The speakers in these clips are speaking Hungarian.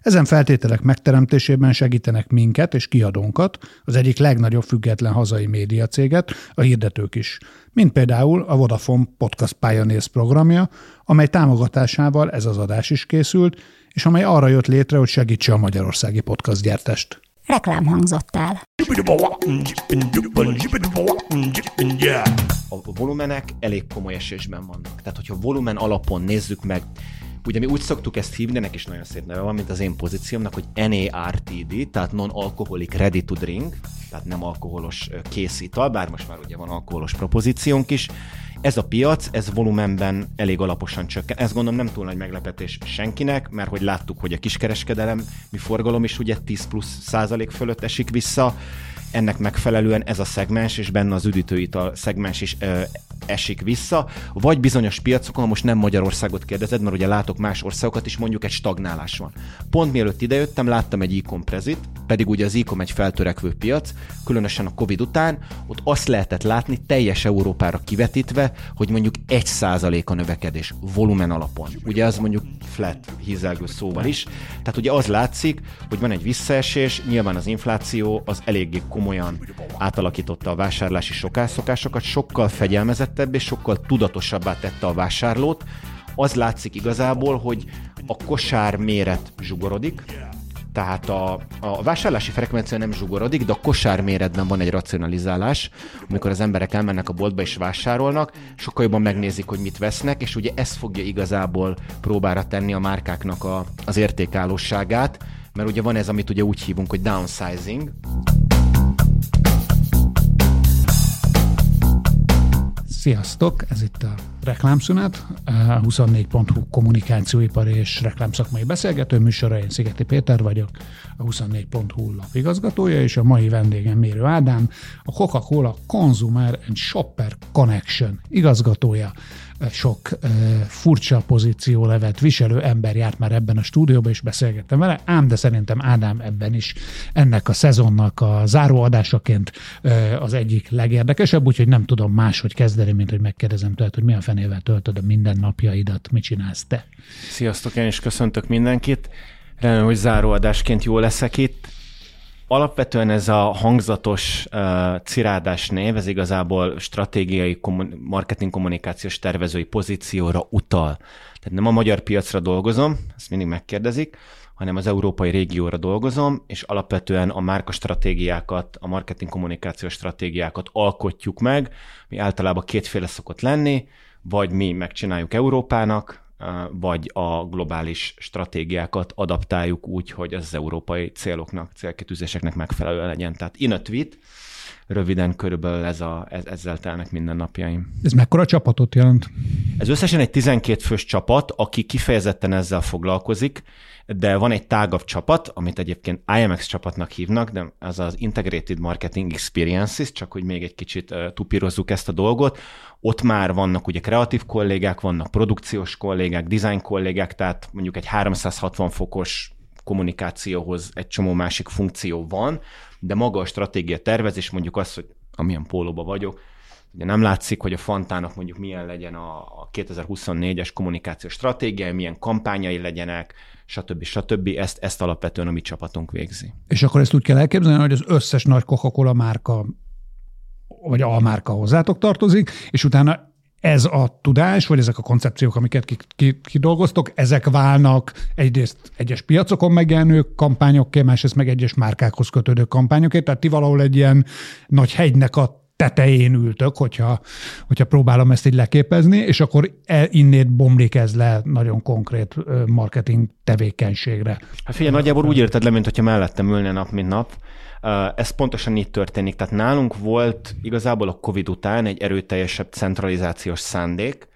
Ezen feltételek megteremtésében segítenek minket és kiadónkat, az egyik legnagyobb független hazai médiacéget, a hirdetők is, mint például a Vodafone Podcast Pioneers programja, amely támogatásával ez az adás is készült, és amely arra jött létre, hogy segítse a magyarországi podcastgyártást. Reklám hangzott el. A volumenek elég komoly esésben vannak. Tehát, hogyha volumen alapon nézzük meg, ugye mi úgy szoktuk ezt hívni, ennek is nagyon szép neve van, mint az én pozíciómnak, hogy NARTD, tehát non-alcoholic ready to drink, tehát nem alkoholos készítal, bár most már ugye van alkoholos propozíciónk is. Ez a piac, ez volumenben elég alaposan csökken. Ezt gondolom nem túl nagy meglepetés senkinek, mert hogy láttuk, hogy a kiskereskedelem, mi forgalom is ugye 10+% fölött esik vissza, ennek megfelelően ez a szegmens, és benne az üdítőital szegmens is esik vissza, vagy bizonyos piacokon, most nem Magyarországot kérdezed, mert ugye látok más országokat is, mondjuk egy stagnálás van. Pont mielőtt idejöttem, láttam egy e-com prezit, pedig ugye az e-com egy feltörekvő piac, különösen a Covid után, ott azt lehetett látni teljes Európára kivetítve, hogy mondjuk 1% a növekedés volumen alapon. Ugye az mondjuk flat hízelgő szóval is. Tehát ugye az látszik, hogy van egy visszaesés, nyilván az infláció az eléggé komolyan átalakította a vásárlási sokásszokásokat, sokkal fegyelmezettebb és sokkal tudatosabbá tette a vásárlót. Az látszik igazából, hogy a kosár méret zsugorodik, tehát a vásárlási frekvencia nem zsugorodik, de a kosár méretben van egy racionalizálás, amikor az emberek elmennek a boltba és vásárolnak, sokkal jobban megnézik, hogy mit vesznek, és ugye ez fogja igazából próbára tenni a márkáknak az értékállóságát, mert ugye van ez, amit ugye úgy hívunk, hogy downsizing. Sziasztok, ez itt a Reklámszünet, a 24.hu kommunikációipari és reklámszakmai beszélgető műsora. Én Szigeti Péter vagyok, a 24.hu lapigazgatója, és a mai vendégem Mérő Ádám, a Coca-Cola Consumer and Shopper Connection igazgatója. Sok furcsa pozíciólevet viselő ember járt már ebben a stúdióban, és beszélgettem vele, ám de szerintem Ádám ebben is ennek a szezonnak a záróadásaként az egyik legérdekesebb, úgyhogy nem tudom máshogy kezdeni, mint hogy megkérdezem tőled, hogy mi a fenével töltöd a mindennapjaidat, mit csinálsz te? Sziasztok, én is köszöntök mindenkit. Remélem, hogy záróadásként jól leszek itt. Alapvetően ez a hangzatos cirádás név, ez igazából stratégiai marketing kommunikációs tervezői pozícióra utal. Tehát nem a magyar piacra dolgozom, ezt mindig megkérdezik, hanem az európai régióra dolgozom, és alapvetően a márkastratégiákat, a marketing kommunikációs stratégiákat alkotjuk meg, mi általában kétféle szokott lenni, vagy mi megcsináljuk Európának, vagy a globális stratégiákat adaptáljuk úgy, hogy az európai céloknak, célkitűzéseknek megfelelő legyen. Tehát in a tweet, röviden körülbelül ezzel telnek minden napjaim. Ez mekkora csapatot jelent? Ez összesen egy 12 fős csapat, aki kifejezetten ezzel foglalkozik, de van egy tágabb csapat, amit egyébként IMX csapatnak hívnak, de ez az Integrated Marketing Experiences, csak hogy még egy kicsit tupírozzuk ezt a dolgot. Ott már vannak ugye kreatív kollégák, vannak produkciós kollégák, design kollégák, tehát mondjuk egy 360 fokos kommunikációhoz egy csomó másik funkció van, de maga a stratégia tervezés, mondjuk az, hogy amilyen pólóba vagyok, ugye nem látszik, hogy a Fantának mondjuk milyen legyen a 2024-es kommunikációs stratégia, milyen kampányai legyenek, stb. Ezt alapvetően a mi csapatunk végzi. És akkor ezt úgy kell elképzelni, hogy az összes nagy Coca-Cola márka, vagy almárka hozzátok tartozik, és utána ez a tudás, vagy ezek a koncepciók, amiket kidolgoztok, ezek válnak egyrészt egyes piacokon megjelenő kampányokké, másrészt meg egyes márkákhoz kötődő kampányokké, tehát ti valahol egy ilyen nagy hegynek a tetején ültök, hogyha próbálom ezt így leképezni, és akkor innét bomlik ez le nagyon konkrét marketing tevékenységre. Hát figyelj, nagyjából úgy érted le, mint hogyha mellettem ülne nap, mint nap. Ez pontosan így történik. Tehát nálunk volt igazából a Covid után egy erőteljesebb centralizációs szándék,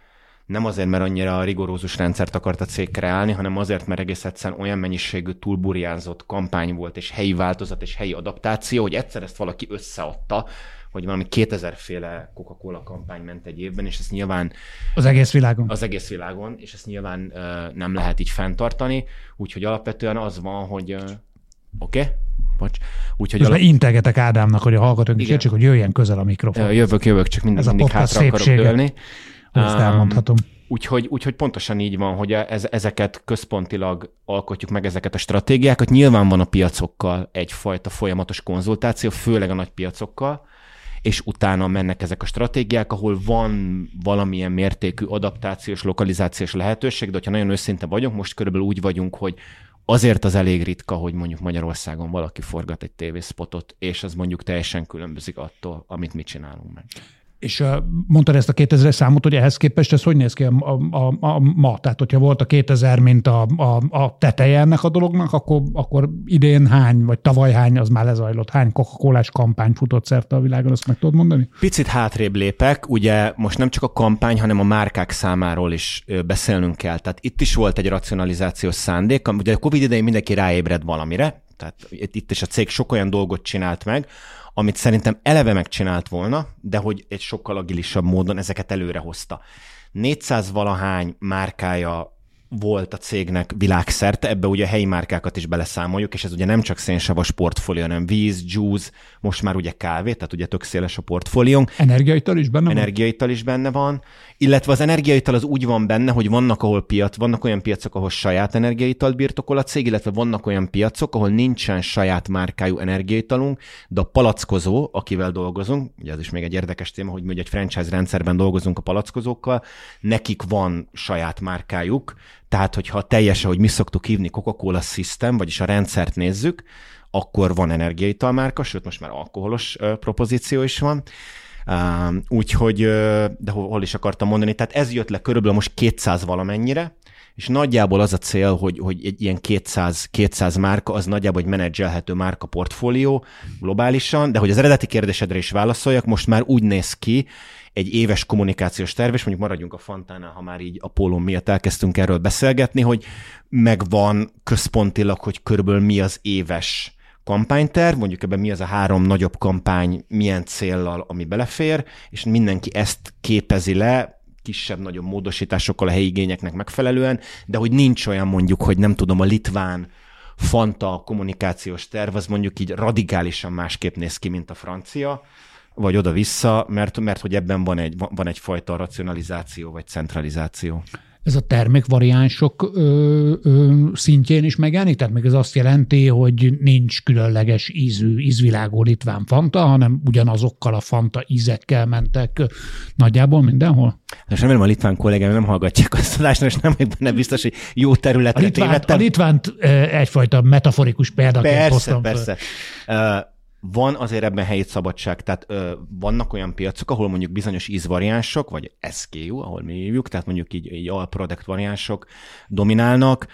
nem azért, mert annyira rigorózus rendszert akart a cég kreálni, hanem azért, mert egész egyszerűen olyan mennyiségű túlburjánzott kampány volt, és helyi változat, és helyi adaptáció, hogy egyszer ezt valaki összeadta, hogy valami 2000-féle Coca-Cola kampány ment egy évben, és ezt nyilván... Az egész világon, és ezt nyilván nem lehet így fenntartani, úgyhogy alapvetően az van, hogy... Oké? Okay? Úgyhogy integetek Ádámnak, hogy a hallgatók is értsék, hogy jöjjen közel a mikrofon. Jövök, csak mindig hátra akarok dőlni. Ezt elmondhatom. Úgyhogy pontosan így van, hogy ezeket központilag alkotjuk meg, ezeket a stratégiákat. Nyilván van a piacokkal egyfajta folyamatos konzultáció, főleg a nagy piacokkal, és utána mennek ezek a stratégiák, ahol van valamilyen mértékű adaptációs, lokalizációs lehetőség, de hogyha nagyon őszinte vagyunk, most körülbelül úgy vagyunk, hogy azért az elég ritka, hogy mondjuk Magyarországon valaki forgat egy tévészpotot, és az mondjuk teljesen különbözik attól, amit mi csinálunk meg. És mondtad ezt a 2000-es számot, hogy ehhez képest ez hogy néz ki a ma? Tehát, hogyha volt a 2000, mint a teteje ennek a dolognak, akkor idén hány, vagy tavaly hány, az már lezajlott, hány Coca-Colás kampány futott szerte a világon, azt meg tudod mondani? Picit hátrébb lépek, ugye most nem csak a kampány, hanem a márkák számáról is beszélnünk kell. Tehát itt is volt egy racionalizációs szándék, ugye a Covid idején mindenki ráébred valamire, tehát itt is a cég sok olyan dolgot csinált meg, amit szerintem eleve megcsinált volna, de hogy egy sokkal agilisabb módon ezeket előrehozta. 400-valahány márkája volt a cégnek világszerte, ebbe ugye a helyi márkákat is beleszámoljuk, és ez ugye nem csak szénsavas portfólió, hanem víz, juice, most már ugye kávé, tehát ugye tök széles a portfóliónk. Energiaital is benne van, illetve az energiaital az úgy van benne, hogy vannak olyan piacok, ahol saját energiaitalt birtokol a cég, illetve vannak olyan piacok, ahol nincsen saját márkájú energiaitalunk, de a palackozó, akivel dolgozunk, ugye ez is még egy érdekes téma, hogy mi ugye egy franchise rendszerben dolgozunk a palackozókkal, nekik van saját márkájuk. Tehát, hogyha teljes, ahogy mi szoktuk hívni Coca-Cola System, vagyis a rendszert nézzük, akkor van energiaitalmárka, sőt, most már alkoholos propozíció is van. Úgyhogy, de hol is akartam mondani, tehát ez jött le körülbelül most 200 valamennyire, és nagyjából az a cél, hogy egy ilyen 200 márka, az nagyjából egy menedzselhető márka portfólió globálisan, de hogy az eredeti kérdésedre is válaszoljak, most már úgy néz ki egy éves kommunikációs terv, és mondjuk maradjunk a Fantánál, ha már így a pólom miatt elkezdtünk erről beszélgetni, hogy megvan központilag, hogy körülbelül mi az éves kampányterv, mondjuk ebben mi az a 3 nagyobb kampány, milyen céllal, ami belefér, és mindenki ezt képezi le, kisebb-nagyobb módosításokkal a helyi igényeknek megfelelően, de hogy nincs olyan mondjuk, hogy nem tudom, a litván Fanta kommunikációs terv, az mondjuk így radikálisan másképp néz ki, mint a francia, vagy oda-vissza, mert hogy ebben van egyfajta racionalizáció, vagy centralizáció. Ez a termékvariánsok szintjén is megjelenik? Tehát még ez azt jelenti, hogy nincs különleges ízű, ízvilágú litván Fanta, hanem ugyanazokkal a Fanta ízekkel mentek nagyjából mindenhol? És remélem a litván kollégám nem hallgatják azt adást, és nem vagyok benne biztos, hogy jó területre tévedtem. A litvánt egyfajta metaforikus példaként hoztam. Persze. Van azért ebben helyi szabadság, tehát vannak olyan piacok, ahol mondjuk bizonyos ízvariánsok, vagy SKU, ahol mi hívjuk, tehát mondjuk így alproduct variánsok dominálnak,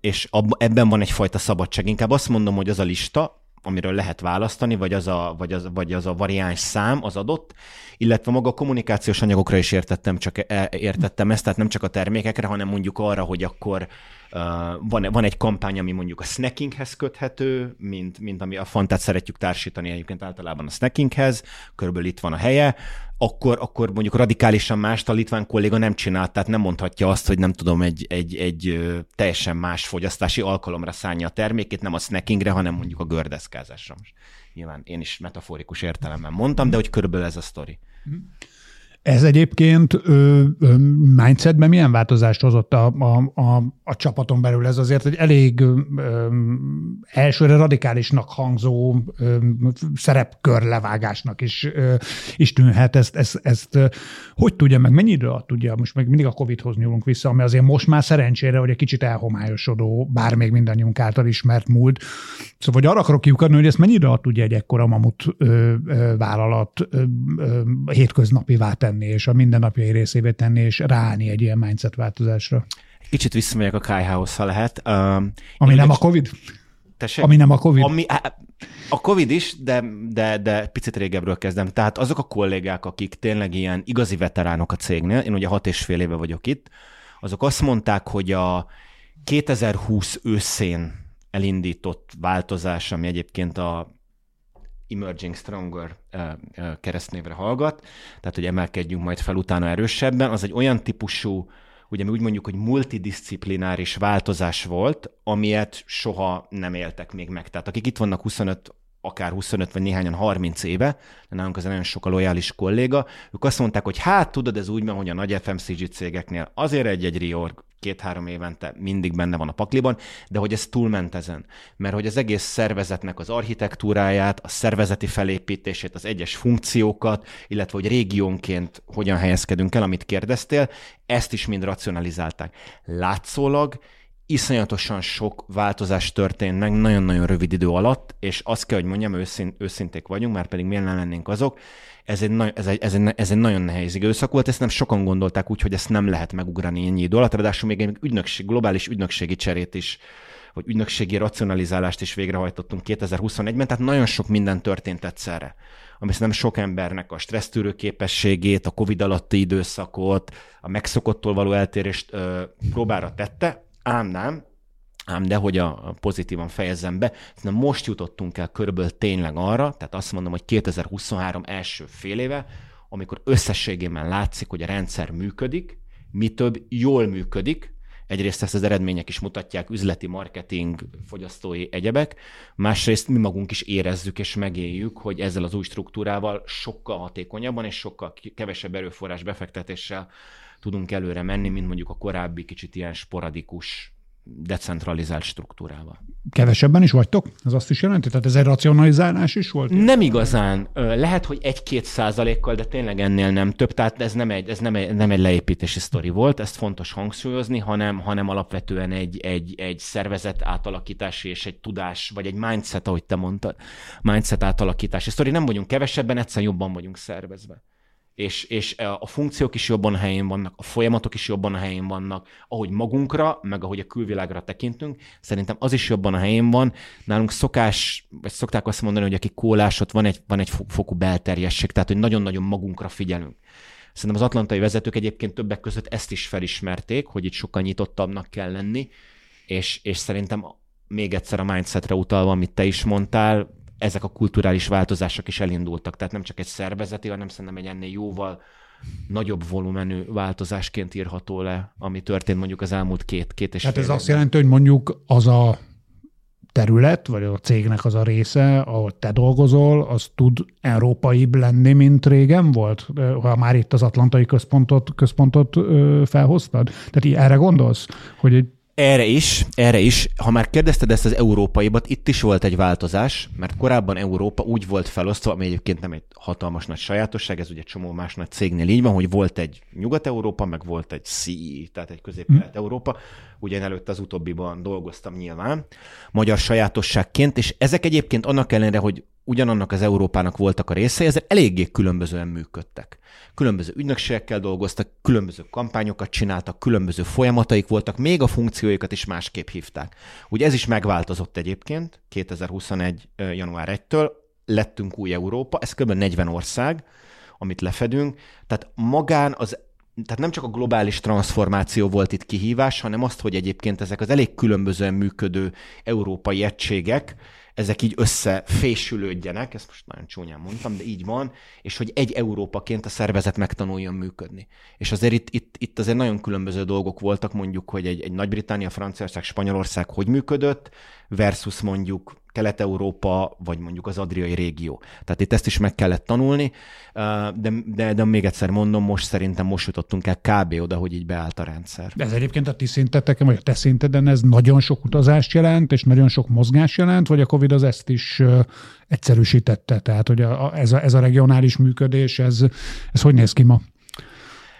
és ebben van egyfajta szabadság. Inkább azt mondom, hogy az a lista, amiről lehet választani, vagy az a variáns szám az adott, illetve maga a kommunikációs anyagokra is értettem ezt, tehát nem csak a termékekre, hanem mondjuk arra, hogy akkor van egy kampány, ami mondjuk a snackinghez köthető, mint ami a Fantát szeretjük társítani egyébként általában a snackinghez, körülbelül itt van a helye, akkor mondjuk radikálisan mást a litván kolléga nem csinált, tehát nem mondhatja azt, hogy nem tudom, egy teljesen más fogyasztási alkalomra szánja a termékét, nem a snackingre, hanem mondjuk a gördeszkázásra. Most nyilván én is metaforikus értelemben mondtam, de hogy körülbelül ez a sztori. Ez egyébként mindsetben milyen változást hozott a csapaton belül? Ez azért egy elég elsőre radikálisnak hangzó szerepkör levágásnak is tűnhet. Ezt hogy tudja meg? Mennyi idő alatt tudja? Most még mindig a Covid-hoz nyúlunk vissza, ami azért most már szerencsére, hogy egy kicsit elhomályosodó, bár még mindannyiunk által ismert múlt. Szóval arra akarok kiukadni, hogy ezt mennyi idő alatt tudja egy ekkora mamut vállalat hétköznapivá tenni, és a mindennapjai részévé tenni, és ráállni egy ilyen mindset változásra. Kicsit visszamegyek a KH-hoz, ha lehet. Ami nem a Covid? A Covid is, de picit régebről kezdem. Tehát azok a kollégák, akik tényleg ilyen igazi veteránok a cégnél, én ugye 6,5 éve vagyok itt, azok azt mondták, hogy a 2020 őszén elindított változás, ami egyébként a Emerging Stronger keresztnévre hallgat, tehát hogy emelkedjünk majd fel utána erősebben, az egy olyan típusú ugye mi úgy mondjuk, hogy multidisciplináris változás volt, amilyet soha nem éltek még meg. Tehát akik itt vannak 25, akár 25 vagy néhányan 30 éve, de nálunk az nagyon sok a lojális kolléga, ők azt mondták, hogy hát tudod, ez úgy van, hogy a nagy FMCG cégeknél azért egy reorg, 2-3 évente mindig benne van a pakliban, de hogy ez túlment ezen. Mert hogy az egész szervezetnek az architektúráját, a szervezeti felépítését, az egyes funkciókat, illetve hogy régiónként hogyan helyezkedünk el, amit kérdeztél, ezt is mind racionalizálták. Látszólag iszonyatosan sok változás történt meg nagyon-nagyon rövid idő alatt, és azt kell, hogy mondjam, őszinték vagyunk, már pedig miért nem lennénk azok, ez egy nagyon nehéz időszak volt, ezt nem sokan gondolták úgy, hogy ezt nem lehet megugrani ennyi idő alatt, ráadásul még egy globális ügynökségi cserét is, vagy ügynökségi racionalizálást is végrehajtottunk 2021-ben, tehát nagyon sok minden történt egyszerre, ami nem sok embernek a stressztűrő képességét, a Covid alatti időszakot, a megszokottól való eltérést próbára tette, ám de hogy a pozitívan fejezzem be, na most jutottunk el körülbelül tényleg arra, tehát azt mondom, hogy 2023 első fél éve, amikor összességében látszik, hogy a rendszer működik, mi több jól működik, egyrészt ezt az eredmények is mutatják, üzleti, marketing, fogyasztói egyebek, másrészt mi magunk is érezzük és megéljük, hogy ezzel az új struktúrával sokkal hatékonyabban és sokkal kevesebb erőforrás befektetéssel tudunk előre menni, mint mondjuk a korábbi kicsit ilyen sporadikus, decentralizált struktúrával. Kevesebben is vagytok? Ez azt is jelenti? Tehát ez egy racionalizálás is volt? Nem igazán. Lehet, hogy 1-2%-kal, de tényleg ennél nem több. Tehát ez nem egy leépítési sztori volt, ezt fontos hangsúlyozni, hanem alapvetően egy szervezet átalakítási és egy tudás, vagy egy mindset, ahogy te mondtad, mindset átalakítási sztori. Nem vagyunk kevesebben, egyszerűen jobban vagyunk szervezve. És a funkciók is jobban a helyén vannak, a folyamatok is jobban a helyén vannak, ahogy magunkra, meg ahogy a külvilágra tekintünk, szerintem az is jobban a helyén van. Nálunk szokták azt mondani, hogy aki kólás, ott van egy fokú belterjesség, tehát hogy nagyon-nagyon magunkra figyelünk. Szerintem az atlantai vezetők egyébként többek között ezt is felismerték, hogy itt sokkal nyitottabbnak kell lenni, és szerintem még egyszer a mindsetre utalva, amit te is mondtál, ezek a kulturális változások is elindultak. Tehát nem csak egy szervezeti, hanem szerintem egy ennél jóval nagyobb volumenű változásként írható le, ami történt mondjuk az elmúlt két és fél évben. Tehát ez azt jelenti, hogy mondjuk az a terület, vagy a cégnek az a része, ahol te dolgozol, az tud európaibb lenni, mint régen volt? Ha már itt az atlantai központot felhoztad? Tehát erre gondolsz, hogy egy Erre is. Ha már kérdezted ezt az európaibat, itt is volt egy változás, mert korábban Európa úgy volt felosztva, ami egyébként nem egy hatalmas nagy sajátosság, ez ugye csomó más nagy cégnél így van, hogy volt egy Nyugat-Európa, meg volt egy CE, tehát egy Közép-Kelet-Európa. Ugye én előtte az utóbbiban dolgoztam nyilván, magyar sajátosságként, és ezek egyébként annak ellenére, hogy ugyanannak az Európának voltak a részei, ezért eléggé különbözően működtek. Különböző ügynökségekkel dolgoztak, különböző kampányokat csináltak, különböző folyamataik voltak, még a funkcióikat is másképp hívták. Ugye ez is megváltozott egyébként, 2021. január 1-től lettünk új Európa, ez kb. 40 ország, amit lefedünk, tehát tehát nem csak a globális transformáció volt itt kihívás, hanem azt, hogy egyébként ezek az elég különbözően működő európai egységek, ezek így összefésülődjenek, ezt most nagyon csúnyán mondtam, de így van, és hogy egy Európaként a szervezet megtanuljon működni. És azért itt azért nagyon különböző dolgok voltak, mondjuk, hogy egy Nagy-Britannia, Franciaország, Spanyolország hogy működött, versus mondjuk Kelet-Európa, vagy mondjuk az adriai régió. Tehát itt ezt is meg kellett tanulni, de még egyszer mondom, most jutottunk el kb. Oda, hogy így beállt a rendszer. De ez egyébként a ti szinteteken, vagy a te szinteden ez nagyon sok utazást jelent, és nagyon sok mozgás jelent, vagy a Covid az ezt is egyszerűsítette? Tehát, hogy ez a regionális működés, ez hogy néz ki ma?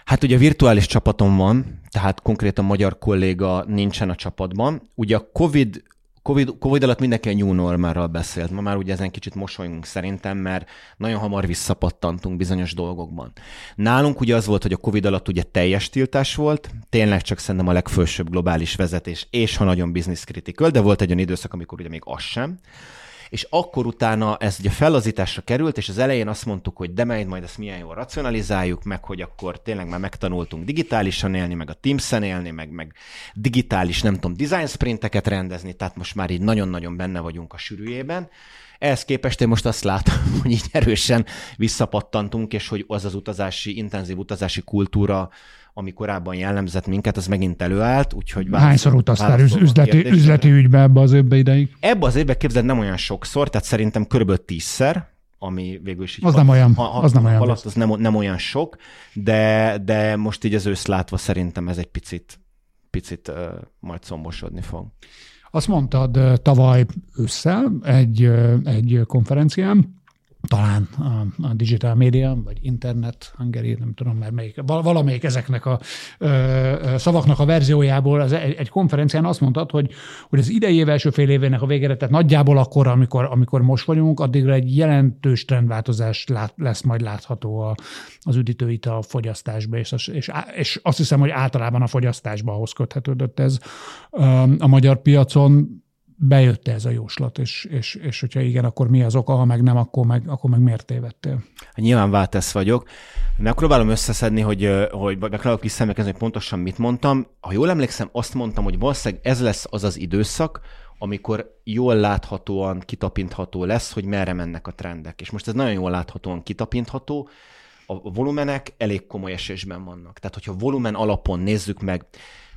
Hát ugye virtuális csapatom van, tehát konkrétan magyar kolléga nincsen a csapatban. Ugye a Covid alatt mindenki a new normal-ról beszélt. Ma már ugye ezen kicsit mosolyunk szerintem, mert nagyon hamar visszapattantunk bizonyos dolgokban. Nálunk ugye az volt, hogy a Covid alatt ugye teljes tiltás volt, tényleg csak szerintem a legfősebb globális vezetés, és ha nagyon business critical, de volt egy olyan időszak, amikor ugye még az sem. És akkor utána ez ugye fellazításra került, és az elején azt mondtuk, hogy majd ezt milyen jól racionalizáljuk, meg hogy akkor tényleg már megtanultunk digitálisan élni, meg a Teams-en élni, meg digitális, design sprinteket rendezni, tehát most már így nagyon-nagyon benne vagyunk a sűrűjében. Ehhez képest én most azt látom, hogy így erősen visszapattantunk, és hogy az utazási, intenzív utazási kultúra, ami korábban jellemzett minket, az megint előállt, úgyhogy... Hányszor utaztál üzleti ügybe ebbe az évbe ideig? Ebbe az évbe képzeld nem olyan sokszor, tehát szerintem körülbelül 10-szer, ami végül is... Az nem olyan sok, de most így az őszt látva szerintem ez egy picit majd szombosodni fog. Azt mondtad tavaly ősszel egy konferencián, talán a Digital Media, vagy Internet Hungary, nem tudom már melyik, valamelyik ezeknek a szavaknak a verziójából az egy konferencián azt mondtad, hogy az idei év első fél évének a végére, tehát nagyjából akkor, amikor most vagyunk, addigra egy jelentős trendváltozás lesz majd látható az üdítőital fogyasztásba, és azt hiszem, hogy általában a fogyasztásba ahhoz köthetődött ez a magyar piacon. Bejött ez a jóslat, és hogyha igen, akkor mi az oka, ha meg nem, akkor meg miért tévedtél? Nyilván váltesz vagyok. Megpróbálom összeszedni, hogy megpróbálok visszaemlékezni, hogy pontosan mit mondtam. Ha jól emlékszem, azt mondtam, hogy valószínűleg ez lesz az az időszak, amikor jól láthatóan kitapintható lesz, hogy merre mennek a trendek. És most ez nagyon jól láthatóan kitapintható. A volumenek elég komoly esésben vannak. Tehát, hogyha volumen alapon nézzük meg,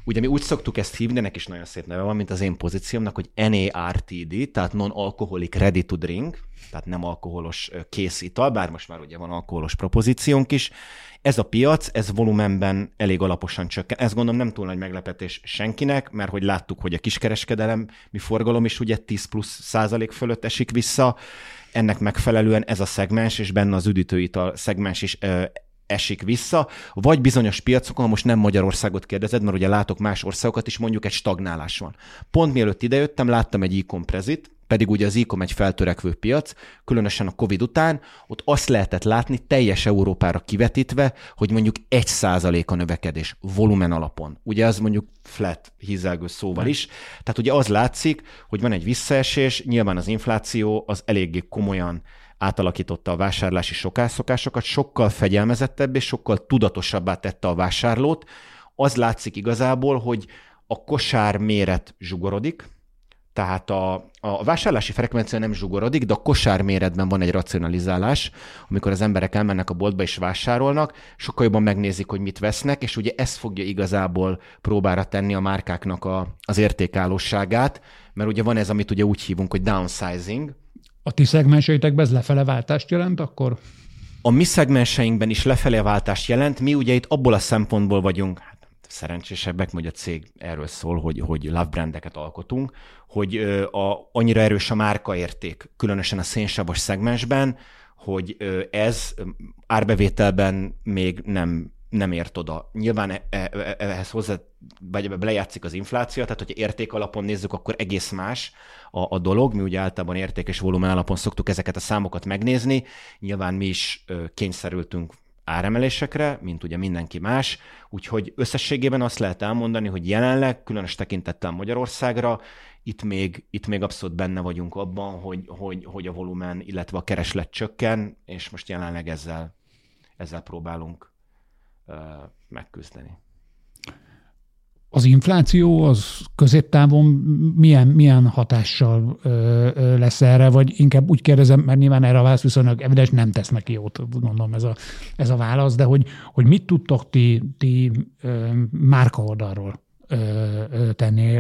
ugye mi úgy szoktuk ezt hívni, de neki is nagyon szép neve van, mint az én pozíciómnak, hogy NARTD, tehát non-alcoholic ready to drink, tehát nem alkoholos kész ital, bár most már ugye van alkoholos propozíciónk is. Ez a piac, ez volumenben elég alaposan csökken. Ez gondolom nem túl nagy meglepetés senkinek, mert hogy láttuk, hogy a kiskereskedelem, mi forgalom is ugye 10+% fölött esik vissza. Ennek megfelelően ez a szegmens, és benne az üdítőital szegmens is esik vissza, vagy bizonyos piacokon, most nem Magyarországot kérdezed, mert ugye látok más országokat is, mondjuk egy stagnálás van. Pont mielőtt idejöttem, láttam egy e-com prezit, pedig ugye az e-com egy feltörekvő piac, különösen a Covid után, ott azt lehetett látni teljes Európára kivetítve, hogy mondjuk 1% a növekedés volumen alapon. Ugye az mondjuk flat hízelgő szóval is. Tehát ugye az látszik, hogy van egy visszaesés, nyilván az infláció az eléggé komolyan átalakította a vásárlási szokásokat, sokkal fegyelmezettebb és sokkal tudatosabbá tette a vásárlót. Az látszik igazából, hogy a kosár méret zsugorodik, tehát a vásárlási frekvencia nem zsugorodik, de a kosár méretben van egy racionalizálás, amikor az emberek elmennek a boltba és vásárolnak, sokkal jobban megnézik, hogy mit vesznek, és ugye ez fogja igazából próbára tenni a márkáknak az értékállóságát, mert ugye van ez, amit ugye úgy hívunk, hogy downsizing. A ti szegmenseitekben ez lefele váltást jelent akkor? A mi szegmenseinkben is lefele váltást jelent. Mi ugye itt abból a szempontból vagyunk, hát szerencsésebbek, hogy a cég erről szól, hogy love brandeket alkotunk, hogy annyira erős a márkaérték, különösen a szénsavas szegmensben, hogy ez árbevételben még nem ért oda. Nyilván ehhez belejátszik az infláció, tehát hogyha érték alapon nézzük, akkor egész más a dolog. Mi ugye általában érték és volumen alapon szoktuk ezeket a számokat megnézni. Nyilván mi is kényszerültünk áremelésekre, mint ugye mindenki más, úgyhogy összességében azt lehet elmondani, hogy jelenleg, különös tekintettel Magyarországra, itt még abszolút benne vagyunk abban, hogy a volumen, illetve a kereslet csökken, és most jelenleg ezzel próbálunk megküzdeni. Az infláció az középtávon milyen hatással lesz erre, vagy inkább úgy kérdezem, mert nyilván erre a válasz viszonylag evidens, nem tesz neki jót, gondolom ez a válasz, de hogy mit tudtok ti márka oldalról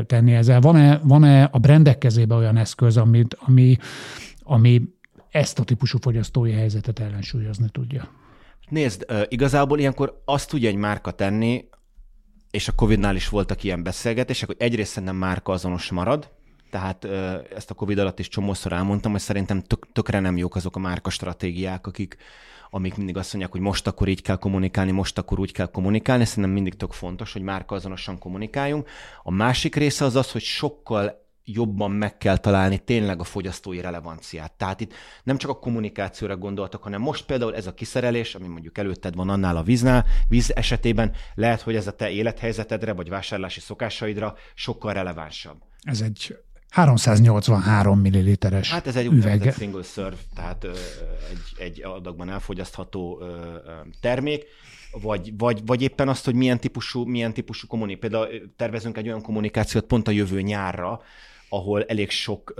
tenni ezzel? Van-e a brandek kezében olyan eszköz, ami ezt a típusú fogyasztói helyzetet ellensúlyozni tudja? Nézd, igazából ilyenkor azt tudja egy márka tenni, és a Covid-nál is voltak ilyen beszélgetések, hogy egyrészt szerintem márka azonos marad, tehát ezt a Covid alatt is csomószor elmondtam, hogy szerintem tökre nem jók azok a márka stratégiák, amik mindig azt mondják, hogy most akkor így kell kommunikálni, most akkor úgy kell kommunikálni, szerintem mindig tök fontos, hogy márka azonosan kommunikáljunk. A másik része az, hogy sokkal jobban meg kell találni tényleg a fogyasztói relevanciát. Tehát itt nem csak a kommunikációra gondoltak, hanem most például ez a kiszerelés, ami mondjuk előtted van annál a víz esetében, lehet, hogy ez a te élethelyzetedre vagy vásárlási szokásaidra sokkal relevánsabb. Ez egy 383 milliliteres üveg. Hát ez egy úgynevezett single serve, tehát egy adagban elfogyasztható termék, vagy éppen azt, hogy milyen típusú kommunikációt. Például tervezünk egy olyan kommunikációt pont a jövő nyárra, ahol elég sok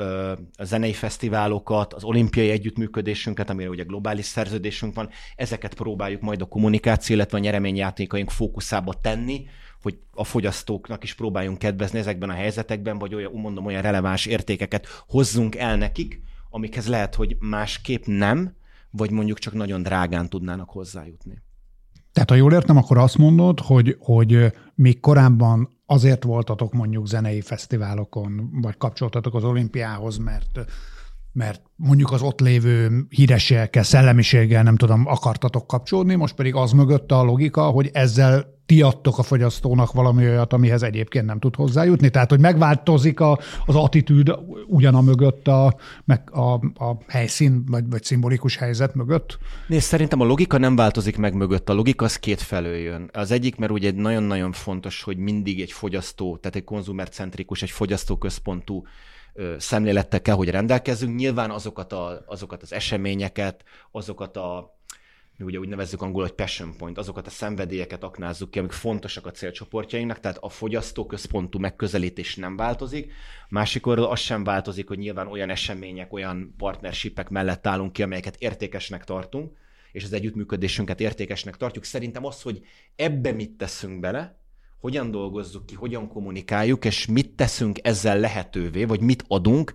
a zenei fesztiválokat, az olimpiai együttműködésünket, amire ugye globális szerződésünk van, ezeket próbáljuk majd a kommunikáció, illetve a nyereményjátékaink fókuszába tenni, hogy a fogyasztóknak is próbáljunk kedvezni ezekben a helyzetekben, vagy olyan, mondom, olyan releváns értékeket hozzunk el nekik, amikhez lehet, hogy másképp nem, vagy mondjuk csak nagyon drágán tudnának hozzájutni. Tehát ha jól értem, akkor azt mondod, hogy még korábban azért voltatok mondjuk zenei fesztiválokon, vagy kapcsoltatok az olimpiához, mert mondjuk az ott lévő hírességekkel, szellemiséggel, nem tudom, akartatok kapcsolódni, most pedig az mögötte a logika, hogy ezzel ti adtok a fogyasztónak valami olyat, amihez egyébként nem tud hozzájutni. Tehát, hogy megváltozik az attitűd ugyana mögött a helyszín, vagy szimbolikus helyzet mögött? Nézd, szerintem a logika nem változik meg mögött. A logika az kétfelől jön. Az egyik, mert ugye nagyon-nagyon fontos, hogy mindig egy fogyasztó, tehát egy konzumercentrikus, egy fogyasztóközpontú szemlélettel kell, hogy rendelkezzünk. Nyilván azokat az eseményeket, azokat a mi ugye úgy nevezzük angolul, hogy passion point, azokat a szenvedélyeket aknázzuk ki, amik fontosak a célcsoportjainknak, tehát a fogyasztóközpontú megközelítés nem változik. Másik oldal az sem változik, hogy nyilván olyan események, olyan partnershipek mellett állunk ki, amelyeket értékesnek tartunk, és az együttműködésünket értékesnek tartjuk. Szerintem az, hogy ebbe mit teszünk bele, hogyan dolgozzuk ki, hogyan kommunikáljuk, és mit teszünk ezzel lehetővé, vagy mit adunk,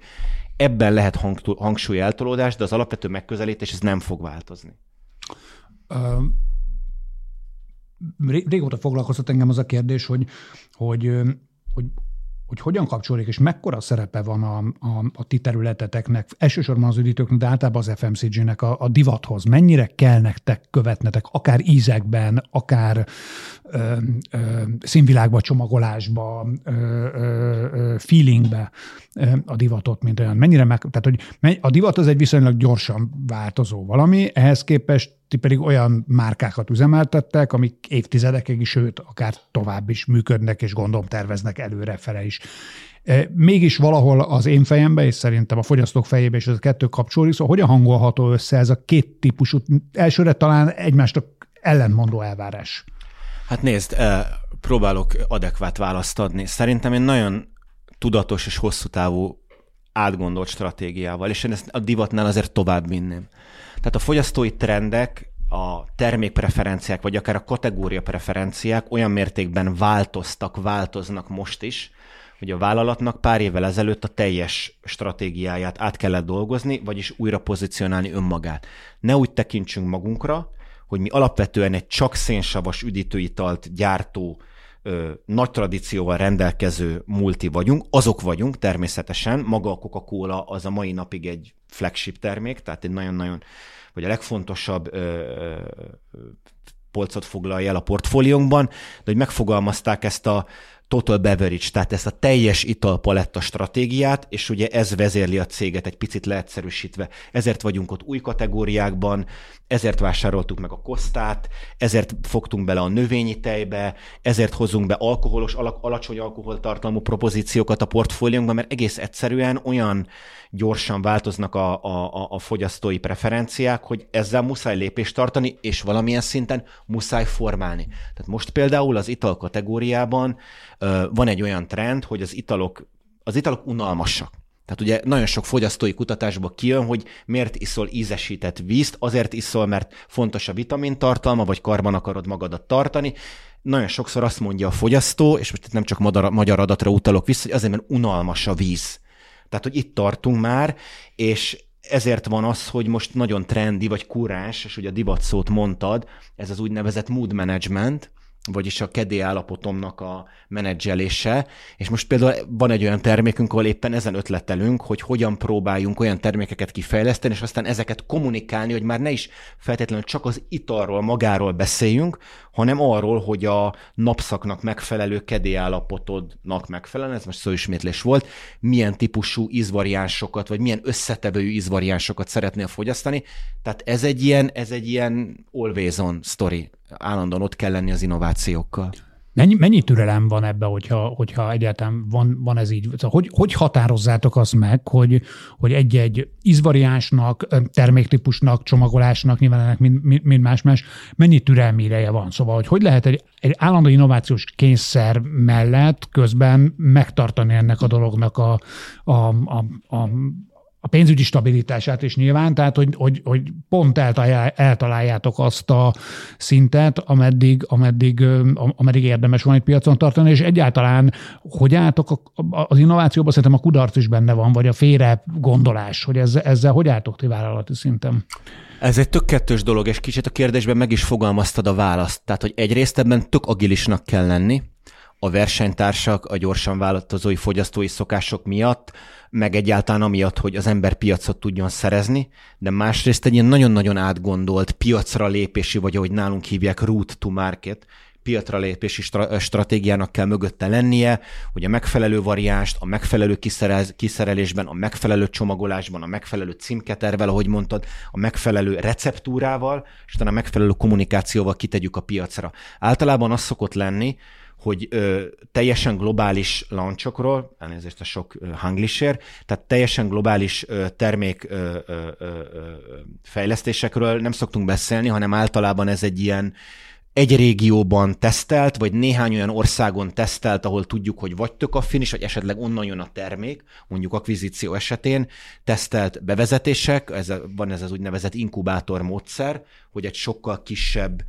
ebben lehet hangsúly eltolódás, de az alapvető megközelítés ez nem fog változni. Régóta foglalkoztat engem az a kérdés, hogy hogyan kapcsolódik, és mekkora szerepe van a ti területeteknek, elsősorban az üdítőknek, de általában az FMCG-nek a divathoz. Mennyire kell nektek követnetek, akár ízekben, akár színvilágba, csomagolásba, feelingbe a divatot, mint olyan. Tehát, hogy a divat az egy viszonylag gyorsan változó valami, ehhez képest ti pedig olyan márkákat üzemeltettek, amik évtizedekig is, sőt, akár tovább is működnek, és gondolom terveznek előrefele is. Mégis valahol az én fejembe, és szerintem a fogyasztók fejébe is ez a kettő kapcsolódik, szóval hogyan hangolható össze ez a két típusú, elsőre talán egymástól ellentmondó elvárás? Hát nézd, próbálok adekvát választ adni. Szerintem én nagyon tudatos és hosszú távú átgondolt stratégiával, és én ezt a divatnál azért tovább vinném. Tehát a fogyasztói trendek, a termékpreferenciák, vagy akár a kategória preferenciák olyan mértékben változnak most is, hogy a vállalatnak pár évvel ezelőtt a teljes stratégiáját át kellett dolgozni, vagyis újra pozícionálni önmagát. Ne úgy tekintsünk magunkra, hogy mi alapvetően egy csak szénsavas üdítőitalt gyártó, nagy tradícióval rendelkező multi vagyunk, azok vagyunk természetesen, maga a Coca-Cola az a mai napig egy flagship termék, tehát egy nagyon-nagyon, vagy a legfontosabb polcot foglalja el a portfóliónkban, de hogy megfogalmazták ezt a total beverage, tehát ezt a teljes italpaletta stratégiát, és ugye ez vezérli a céget egy picit leegyszerűsítve. Ezért vagyunk ott új kategóriákban, ezért vásároltuk meg a kosztát, ezért fogtunk bele a növényi tejbe, ezért hozunk be alkoholos, alacsony alkoholtartalmú propozíciókat a portfóliónkban, mert egész egyszerűen olyan gyorsan változnak a fogyasztói preferenciák, hogy ezzel muszáj lépést tartani, és valamilyen szinten muszáj formálni. Tehát most például az ital kategóriában van egy olyan trend, hogy az italok unalmasak. Tehát ugye nagyon sok fogyasztói kutatásban kijön, hogy miért iszol ízesített vízt, azért iszol, mert fontos a vitamintartalma, vagy karban akarod magadat tartani. Nagyon sokszor azt mondja a fogyasztó, és most itt nem csak magyar adatra utalok vissza, hogy azért, mert unalmas a víz. Tehát, hogy itt tartunk már, és ezért van az, hogy most nagyon trendi, vagy kurás, és ugye a divat szót mondtad, ez az úgynevezett mood management, vagyis a kedély állapotomnak a menedzselése, és most például van egy olyan termékünk, ahol éppen ezen ötletelünk, hogy hogyan próbáljunk olyan termékeket kifejleszteni, és aztán ezeket kommunikálni, hogy már ne is feltétlenül csak az italról, magáról beszéljünk, hanem arról, hogy a napszaknak megfelelő kedély állapotodnak megfelelően, ez most szóismétlés volt, milyen típusú ízvariánsokat, vagy milyen összetevőjű ízvariánsokat szeretnél fogyasztani. Tehát ez egy ilyen always on sztori. Állandóan ott kell lenni az innovációkkal. Mennyi türelem van ebben, hogyha egyáltalán van ez így? Hogy határozzátok azt meg, hogy egy-egy ízvariánsnak, terméktípusnak, csomagolásnak, nyilván ennek mind más-más, mennyi türelmi ideje van? Szóval, hogy lehet egy állandó innovációs kényszer mellett közben megtartani ennek a dolognak a pénzügyi stabilitását is nyilván, tehát hogy pont eltaláljátok azt a szintet, ameddig érdemes van egy piacon tartani, és egyáltalán hogy álltok az innovációban, szerintem a kudarc is benne van, vagy a félre gondolás, hogy ezzel hogy álltok ti vállalati szinten? Ez egy tök kettős dolog, és kicsit a kérdésben meg is fogalmaztad a választ. Tehát, hogy egyrészt ebben tök agilisnak kell lenni, a versenytársak, a gyorsan változói fogyasztói szokások miatt, meg egyáltalán amiatt, hogy az ember piacot tudjon szerezni, de másrészt egy ilyen nagyon-nagyon átgondolt piacra lépési, vagy ahogy nálunk hívják route to market, piacra lépési stratégiának kell mögötte lennie, hogy a megfelelő variánst, a megfelelő kiszerelésben, a megfelelő csomagolásban, a megfelelő címketervel, ahogy mondtad, a megfelelő receptúrával, és utána a megfelelő kommunikációval kitegyük a piacra. Általában az szokott lenni, hogy teljesen globális launchokról, elnézést a sok hanglisért, tehát teljesen globális termékfejlesztésekről nem szoktunk beszélni, hanem általában ez egy ilyen egy régióban tesztelt, vagy néhány olyan országon tesztelt, ahol tudjuk, hogy vagy tök affinis, vagy esetleg onnan jön a termék, mondjuk akvizíció esetén, tesztelt bevezetések, van ez az úgynevezett inkubátor módszer, hogy egy sokkal kisebb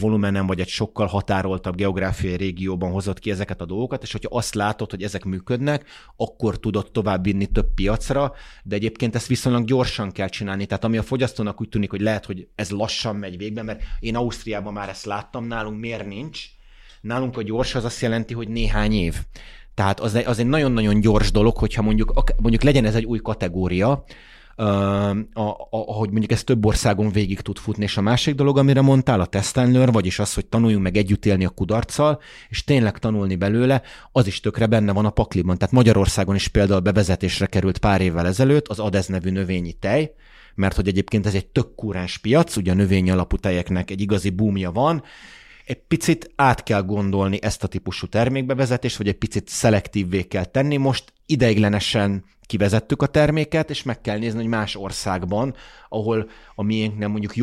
volumenen, vagy egy sokkal határoltabb geográfiai régióban hozott ki ezeket a dolgokat, és hogyha azt látod, hogy ezek működnek, akkor tudod továbbvinni több piacra, de egyébként ezt viszonylag gyorsan kell csinálni. Tehát ami a fogyasztónak úgy tűnik, hogy lehet, hogy ez lassan megy végbe, mert én Ausztriában már ezt láttam, nálunk miért nincs? Nálunk a gyors az azt jelenti, hogy néhány év. Tehát az egy nagyon-nagyon gyors dolog, hogyha mondjuk legyen ez egy új kategória, ahogy mondjuk ez több országon végig tud futni, és a másik dolog, amire mondtál, a test and learn, vagyis az, hogy tanuljunk meg együtt élni a kudarccal, és tényleg tanulni belőle, az is tökre benne van a pakliban. Tehát Magyarországon is például bevezetésre került pár évvel ezelőtt az ADEZ nevű növényi tej, mert hogy egyébként ez egy tök kúráns piac, ugye a növényi alapú tejeknek egy igazi boomja van, egy picit át kell gondolni ezt a típusú termékbevezetést, vagy egy picit szelektívvé kell tenni. Most ideiglenesen kivezettük a terméket, és meg kell nézni, hogy más országban, ahol a miénknél mondjuk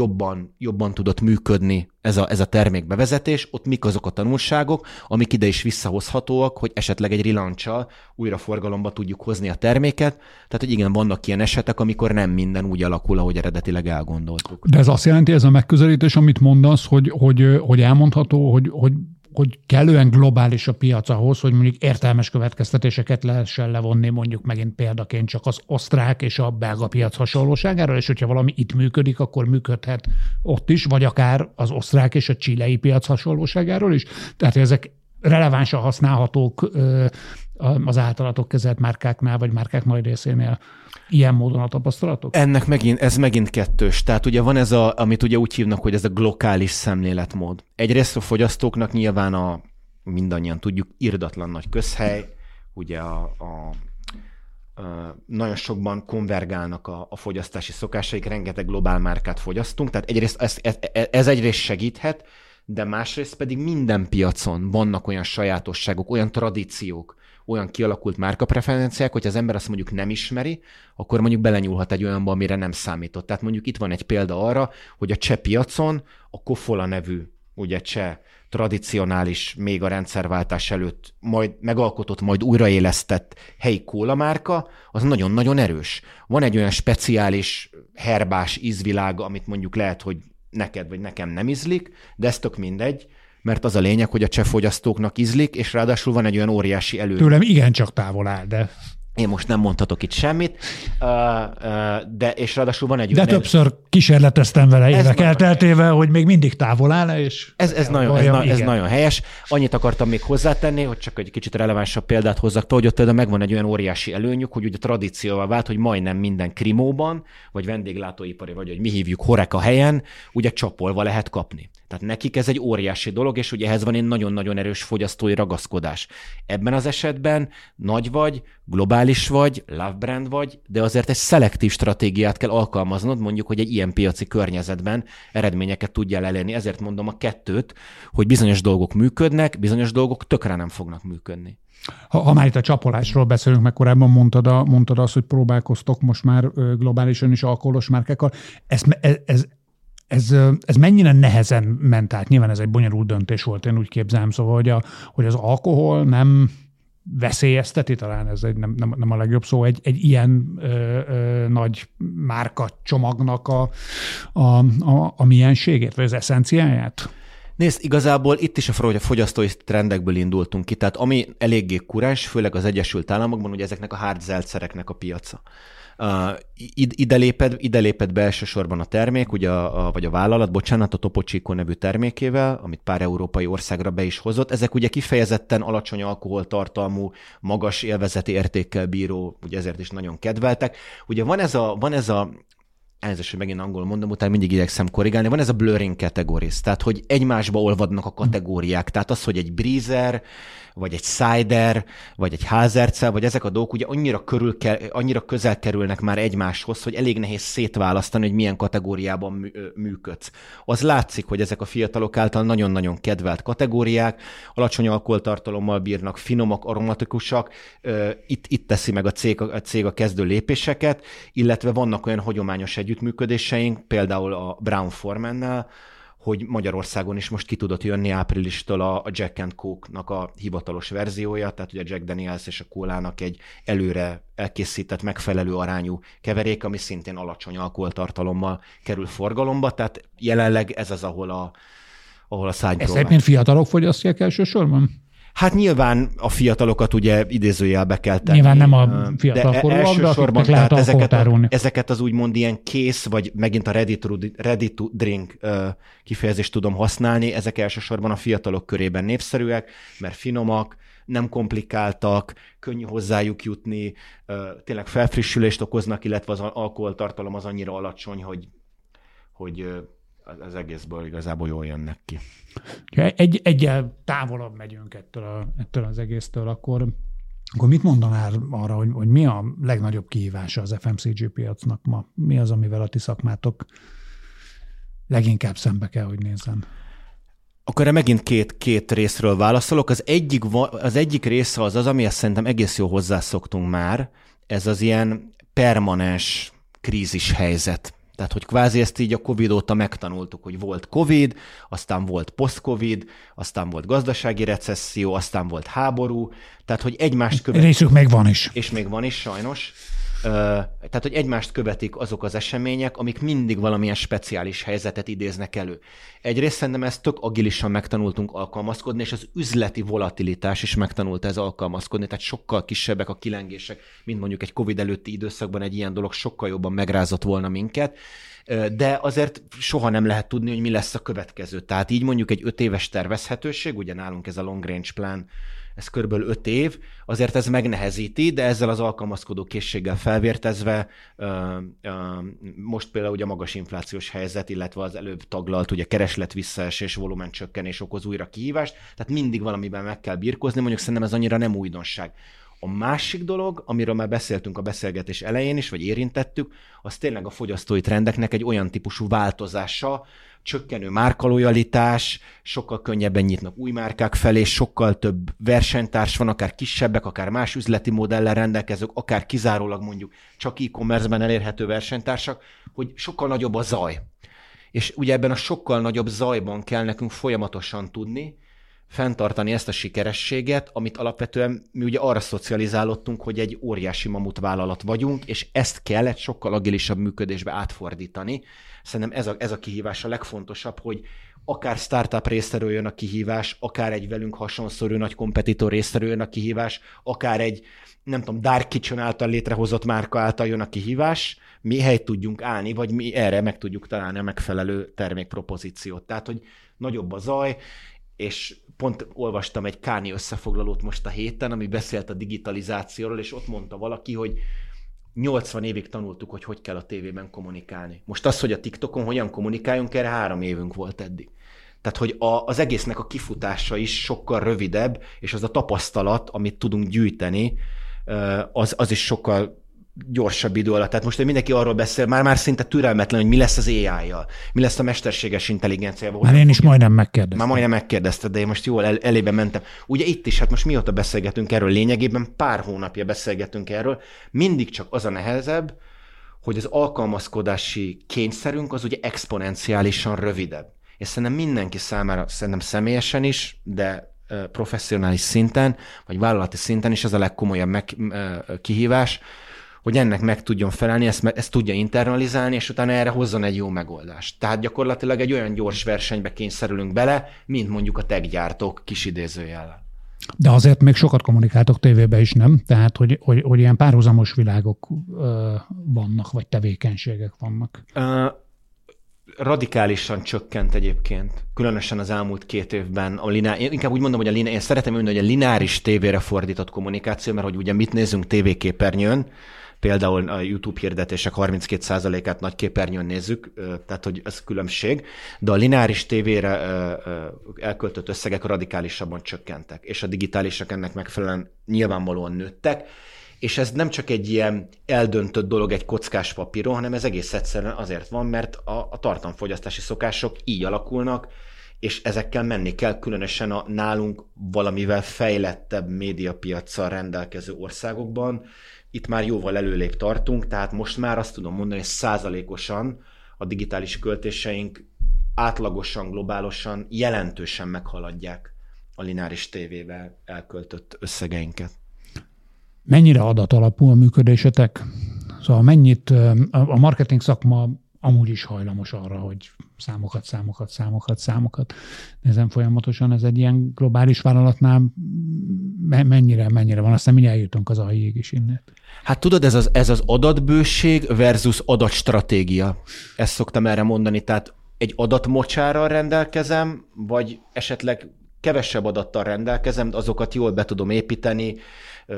jobban tudott működni ez a termékbevezetés, ott mik azok a tanulságok, amik ide is visszahozhatóak, hogy esetleg egy relaunch-sal újra forgalomba tudjuk hozni a terméket. Tehát, hogy igen, vannak ilyen esetek, amikor nem minden úgy alakul, ahogy eredetileg elgondoltuk. De ez azt jelenti, ez a megközelítés, amit mondasz, hogy elmondható, hogy kellően globális a piac ahhoz, hogy mondjuk értelmes következtetéseket lehessen levonni, mondjuk megint példaként csak az osztrák és a belga piac hasonlóságáról, és hogyha valami itt működik, akkor működhet ott is, vagy akár az osztrák és a chilei piac hasonlóságáról is. Tehát ezek relevánsan használhatók az általatok kezelt márkáknál, vagy márkák mai részénél ilyen módon a tapasztalatok? Ez megint kettős. Tehát ugye van ez amit ugye úgy hívnak, hogy ez a glokális szemléletmód. Egyrészt a fogyasztóknak nyilván mindannyian tudjuk, irdatlan nagy közhely, ugye nagyon sokban konvergálnak a fogyasztási szokásaik, rengeteg globál márkát fogyasztunk, tehát egyrészt ez egyrészt segíthet, de másrészt pedig minden piacon vannak olyan sajátosságok, olyan tradíciók, olyan kialakult márkapreferenciák, hogyha az ember azt mondjuk nem ismeri, akkor mondjuk belenyúlhat egy olyanba, amire nem számított. Tehát mondjuk itt van egy példa arra, hogy a cseh piacon a Kofola nevű, ugye cseh tradicionális, még a rendszerváltás előtt majd megalkotott, majd újraélesztett helyi kóla márka, az nagyon-nagyon erős. Van egy olyan speciális herbás ízvilága, amit mondjuk lehet, hogy neked vagy nekem nem ízlik, de ez tök mindegy, mert az a lényeg, hogy a cseh fogyasztóknak ízlik, és ráadásul van egy olyan óriási előny. Tőlem igencsak távol áll, de... Én most nem mondhatok itt semmit, de és ráadásul van egy... De többször kísérleteztem vele évek elteltével, hogy még mindig távol áll, és... Ez nagyon helyes. Annyit akartam még hozzátenni, hogy csak egy kicsit relevánsabb példát hozzak, hogy ott megvan egy olyan óriási előnyük, hogy ugye tradícióval vált, hogy majdnem minden krimóban, vagy vendéglátóipari, vagy hogy mi hívjuk horeka helyen, ugye csapolva lehet kapni. Tehát nekik ez egy óriási dolog, és ugye ehhez van egy nagyon-nagyon erős fogyasztói ragaszkodás. Ebben az esetben nagy vagy, globális vagy, love brand vagy, de azért egy szelektív stratégiát kell alkalmaznod, mondjuk, hogy egy ilyen piaci környezetben eredményeket tudjál elérni. Ezért mondom a kettőt, hogy bizonyos dolgok működnek, bizonyos dolgok tökre nem fognak működni. Ha már itt a csapolásról beszélünk, meg korábban mondtad azt, hogy próbálkoztok most már globálisan is alkoholos márkákkal. Ez mennyire nehezen ment át? Nyilván ez egy bonyolult döntés volt, én úgy képzelem, szóval, hogy az alkohol nem veszélyezteti, talán ez egy, nem a legjobb szó, egy ilyen nagy márka csomagnak a mienségét, vagy az eszenciáját? Nézd, igazából itt is a fogyasztói trendekből indultunk ki, tehát ami eléggé kurás, főleg az Egyesült Államokban, ugye ezeknek a hard seltzereknek a piaca. Ide lépett be elsősorban a termék, ugye vagy a vállalat, bocsánat, a Topo Chico nevű termékével, amit pár európai országra be is hozott. Ezek ugye kifejezetten alacsony alkoholtartalmú, magas élvezeti értékkel bíró, ugye ezért is nagyon kedveltek. Ugye van ez a elnézést, hogy megint angolul mondom, utána mindig igyekszem korrigálni, van ez a blurring categories, tehát hogy egymásba olvadnak a kategóriák, tehát az, hogy egy breezer, vagy egy cider, vagy egy házerce, vagy ezek a dolgok ugye annyira közel kerülnek már egymáshoz, hogy elég nehéz szétválasztani, hogy milyen kategóriában működsz. Az látszik, hogy ezek a fiatalok által nagyon-nagyon kedvelt kategóriák, alacsony alkoholtartalommal bírnak, finomak, aromatikusak, itt teszi meg a cég a kezdő lépéseket, illetve vannak olyan hagyományos együttműködéseink, például a Brown-Formannel, hogy Magyarországon is most ki tudott jönni áprilistól a Jack & Coke-nak a hivatalos verziója, tehát ugye a Jack Daniels és a Cola-nak egy előre elkészített megfelelő arányú keverék, ami szintén alacsony alkoholtartalommal kerül forgalomba, tehát jelenleg ez az, ahol a szárnypróbál. Ezt miért fiatalok fogyasztják elsősorban? Hát nyilván a fiatalokat ugye idézőjelbe kell tenni. Nyilván nem a fiatalkorúak, de akiknek lehet alkoholtárulni. Ezeket az úgymond ilyen kész, vagy megint a ready to drink kifejezést tudom használni, ezek elsősorban a fiatalok körében népszerűek, mert finomak, nem komplikáltak, könnyű hozzájuk jutni, tényleg felfrissülést okoznak, illetve az alkoholtartalom az annyira alacsony, hogy az egészből igazából jól jönnek ki. Ha egyel távolabb megyünk ettől az egésztől, akkor mit mondanál arra, hogy mi a legnagyobb kihívása az FMCG piacnak ma? Mi az, amivel a ti szakmátok leginkább szembe kell, hogy nézzen? Akkor megint két részről válaszolok. Az egyik része az, amihez szerintem egész jól hozzászoktunk már, ez az ilyen permanens krízis helyzet. Tehát, hogy kvázi ezt így a Covid óta megtanultuk, hogy volt Covid, aztán volt post-Covid, aztán volt gazdasági recesszió, aztán volt háború, tehát, hogy egymást követik. Részük még van is. És még van is, sajnos. Tehát, hogy egymást követik azok az események, amik mindig valamilyen speciális helyzetet idéznek elő. Egyrészt szerintem ezt tök agilisan megtanultunk alkalmazkodni, és az üzleti volatilitás is megtanult ez alkalmazkodni, tehát sokkal kisebbek a kilengések, mint mondjuk egy Covid előtti időszakban egy ilyen dolog sokkal jobban megrázott volna minket, de azért soha nem lehet tudni, hogy mi lesz a következő. Tehát így mondjuk egy 5 éves tervezhetőség, ugye nálunk ez a long range plan, ez körülbelül 5 év, azért ez megnehezíti, de ezzel az alkalmazkodó készséggel felvértezve most például ugye a magas inflációs helyzet, illetve az előbb taglalt ugye kereslet visszaesés, volumencsökkenés okoz újra kihívást, tehát mindig valamiben meg kell birkózni, mondjuk szerintem ez annyira nem újdonság. A másik dolog, amiről már beszéltünk a beszélgetés elején is, vagy érintettük, az tényleg a fogyasztói trendeknek egy olyan típusú változása, csökkenő márkalojalitás, sokkal könnyebben nyitnak új márkák felé, sokkal több versenytárs van, akár kisebbek, akár más üzleti modellel rendelkezők, akár kizárólag mondjuk csak e-commerce-ben elérhető versenytársak, hogy sokkal nagyobb a zaj. És ugye ebben a sokkal nagyobb zajban kell nekünk folyamatosan tudni fenntartani ezt a sikerességet, amit alapvetően mi ugye arra szocializálódtunk, hogy egy óriási mamutvállalat vagyunk, és ezt kell egy sokkal agilisabb működésbe átfordítani. Szerintem ez a kihívás a legfontosabb, hogy akár startup részéről jön a kihívás, akár egy velünk hasonszorú nagy kompetitor részéről jön a kihívás, akár egy, nem tudom, Dark Kitchen által létrehozott márka által jön a kihívás, mi helyt tudjunk állni, vagy mi erre meg tudjuk találni a megfelelő termékpropozíciót. Tehát, hogy nagyobb a zaj, és pont olvastam egy Káni összefoglalót most a héten, ami beszélt a digitalizációról, és ott mondta valaki, hogy 80 évig tanultuk, hogy kell a tévében kommunikálni. Most az, hogy a TikTokon hogyan kommunikáljunk, erre 3 évünk volt eddig. Tehát, hogy az egésznek a kifutása is sokkal rövidebb, és az a tapasztalat, amit tudunk gyűjteni, az is sokkal gyorsabb idő alatt. Tehát most, hogy mindenki arról beszél, már szinte türelmetlen, hogy mi lesz az AI-jal, mi lesz a mesterséges intelligenciával. Már én is majdnem megkérdeztem. Már majdnem megkérdezted, de én most jól elébe mentem. Ugye itt is, hát most mióta beszélgetünk erről, lényegében pár hónapja beszélgetünk erről, mindig csak az a nehezebb, hogy az alkalmazkodási kényszerünk az ugye exponenciálisan rövidebb. És szerintem mindenki számára, szerintem személyesen is, de professzionális szinten, vagy vállalati szinten is az a legkomolyabb kihívás, hogy ennek meg tudjon felelni, ezt tudja internalizálni, és utána erre hozzon egy jó megoldást. Tehát gyakorlatilag egy olyan gyors versenybe kényszerülünk bele, mint mondjuk a tech-gyártók kis idézőjellel. De azért még sokat kommunikáltok tévébe is, nem? Tehát, hogy ilyen párhuzamos világok vannak, vagy tevékenységek vannak. Radikálisan csökkent egyébként, különösen az elmúlt 2 évben. Inkább úgy mondom, hogy én szeretem mondani, hogy a lineáris tévére fordított kommunikáció, mert hogy ugye mit nézünk tévéképernyőn, például a YouTube hirdetések 32%-át nagy képernyőn nézzük, tehát hogy ez különbség, de a lineáris tévére elköltött összegek radikálisabban csökkentek, és a digitálisak ennek megfelelően nyilvánvalóan nőttek, és ez nem csak egy ilyen eldöntött dolog egy kockás papíron, hanem ez egész egyszerűen azért van, mert a tartalomfogyasztási szokások így alakulnak, és ezekkel menni kell, különösen a nálunk valamivel fejlettebb médiapiaccal rendelkező országokban. Itt már jóval előrébb tartunk, tehát most már azt tudom mondani, hogy 100%-osan a digitális költéseink átlagosan, globálosan jelentősen meghaladják a lineáris tévével elköltött összegeinket. Mennyire adatalapú a működésetek? Szóval mennyit a marketing szakma amúgy is hajlamos arra, hogy számokat nézem folyamatosan. Ez egy ilyen globális vállalatnál mennyire van? Aztán mindjárt eljutunk az AI-ig is innen. Hát tudod, ez az adatbőség versus adatstratégia. Ezt szoktam erre mondani, tehát egy adatmocsárral rendelkezem, vagy esetleg kevesebb adattal rendelkezem, de azokat jól be tudom építeni,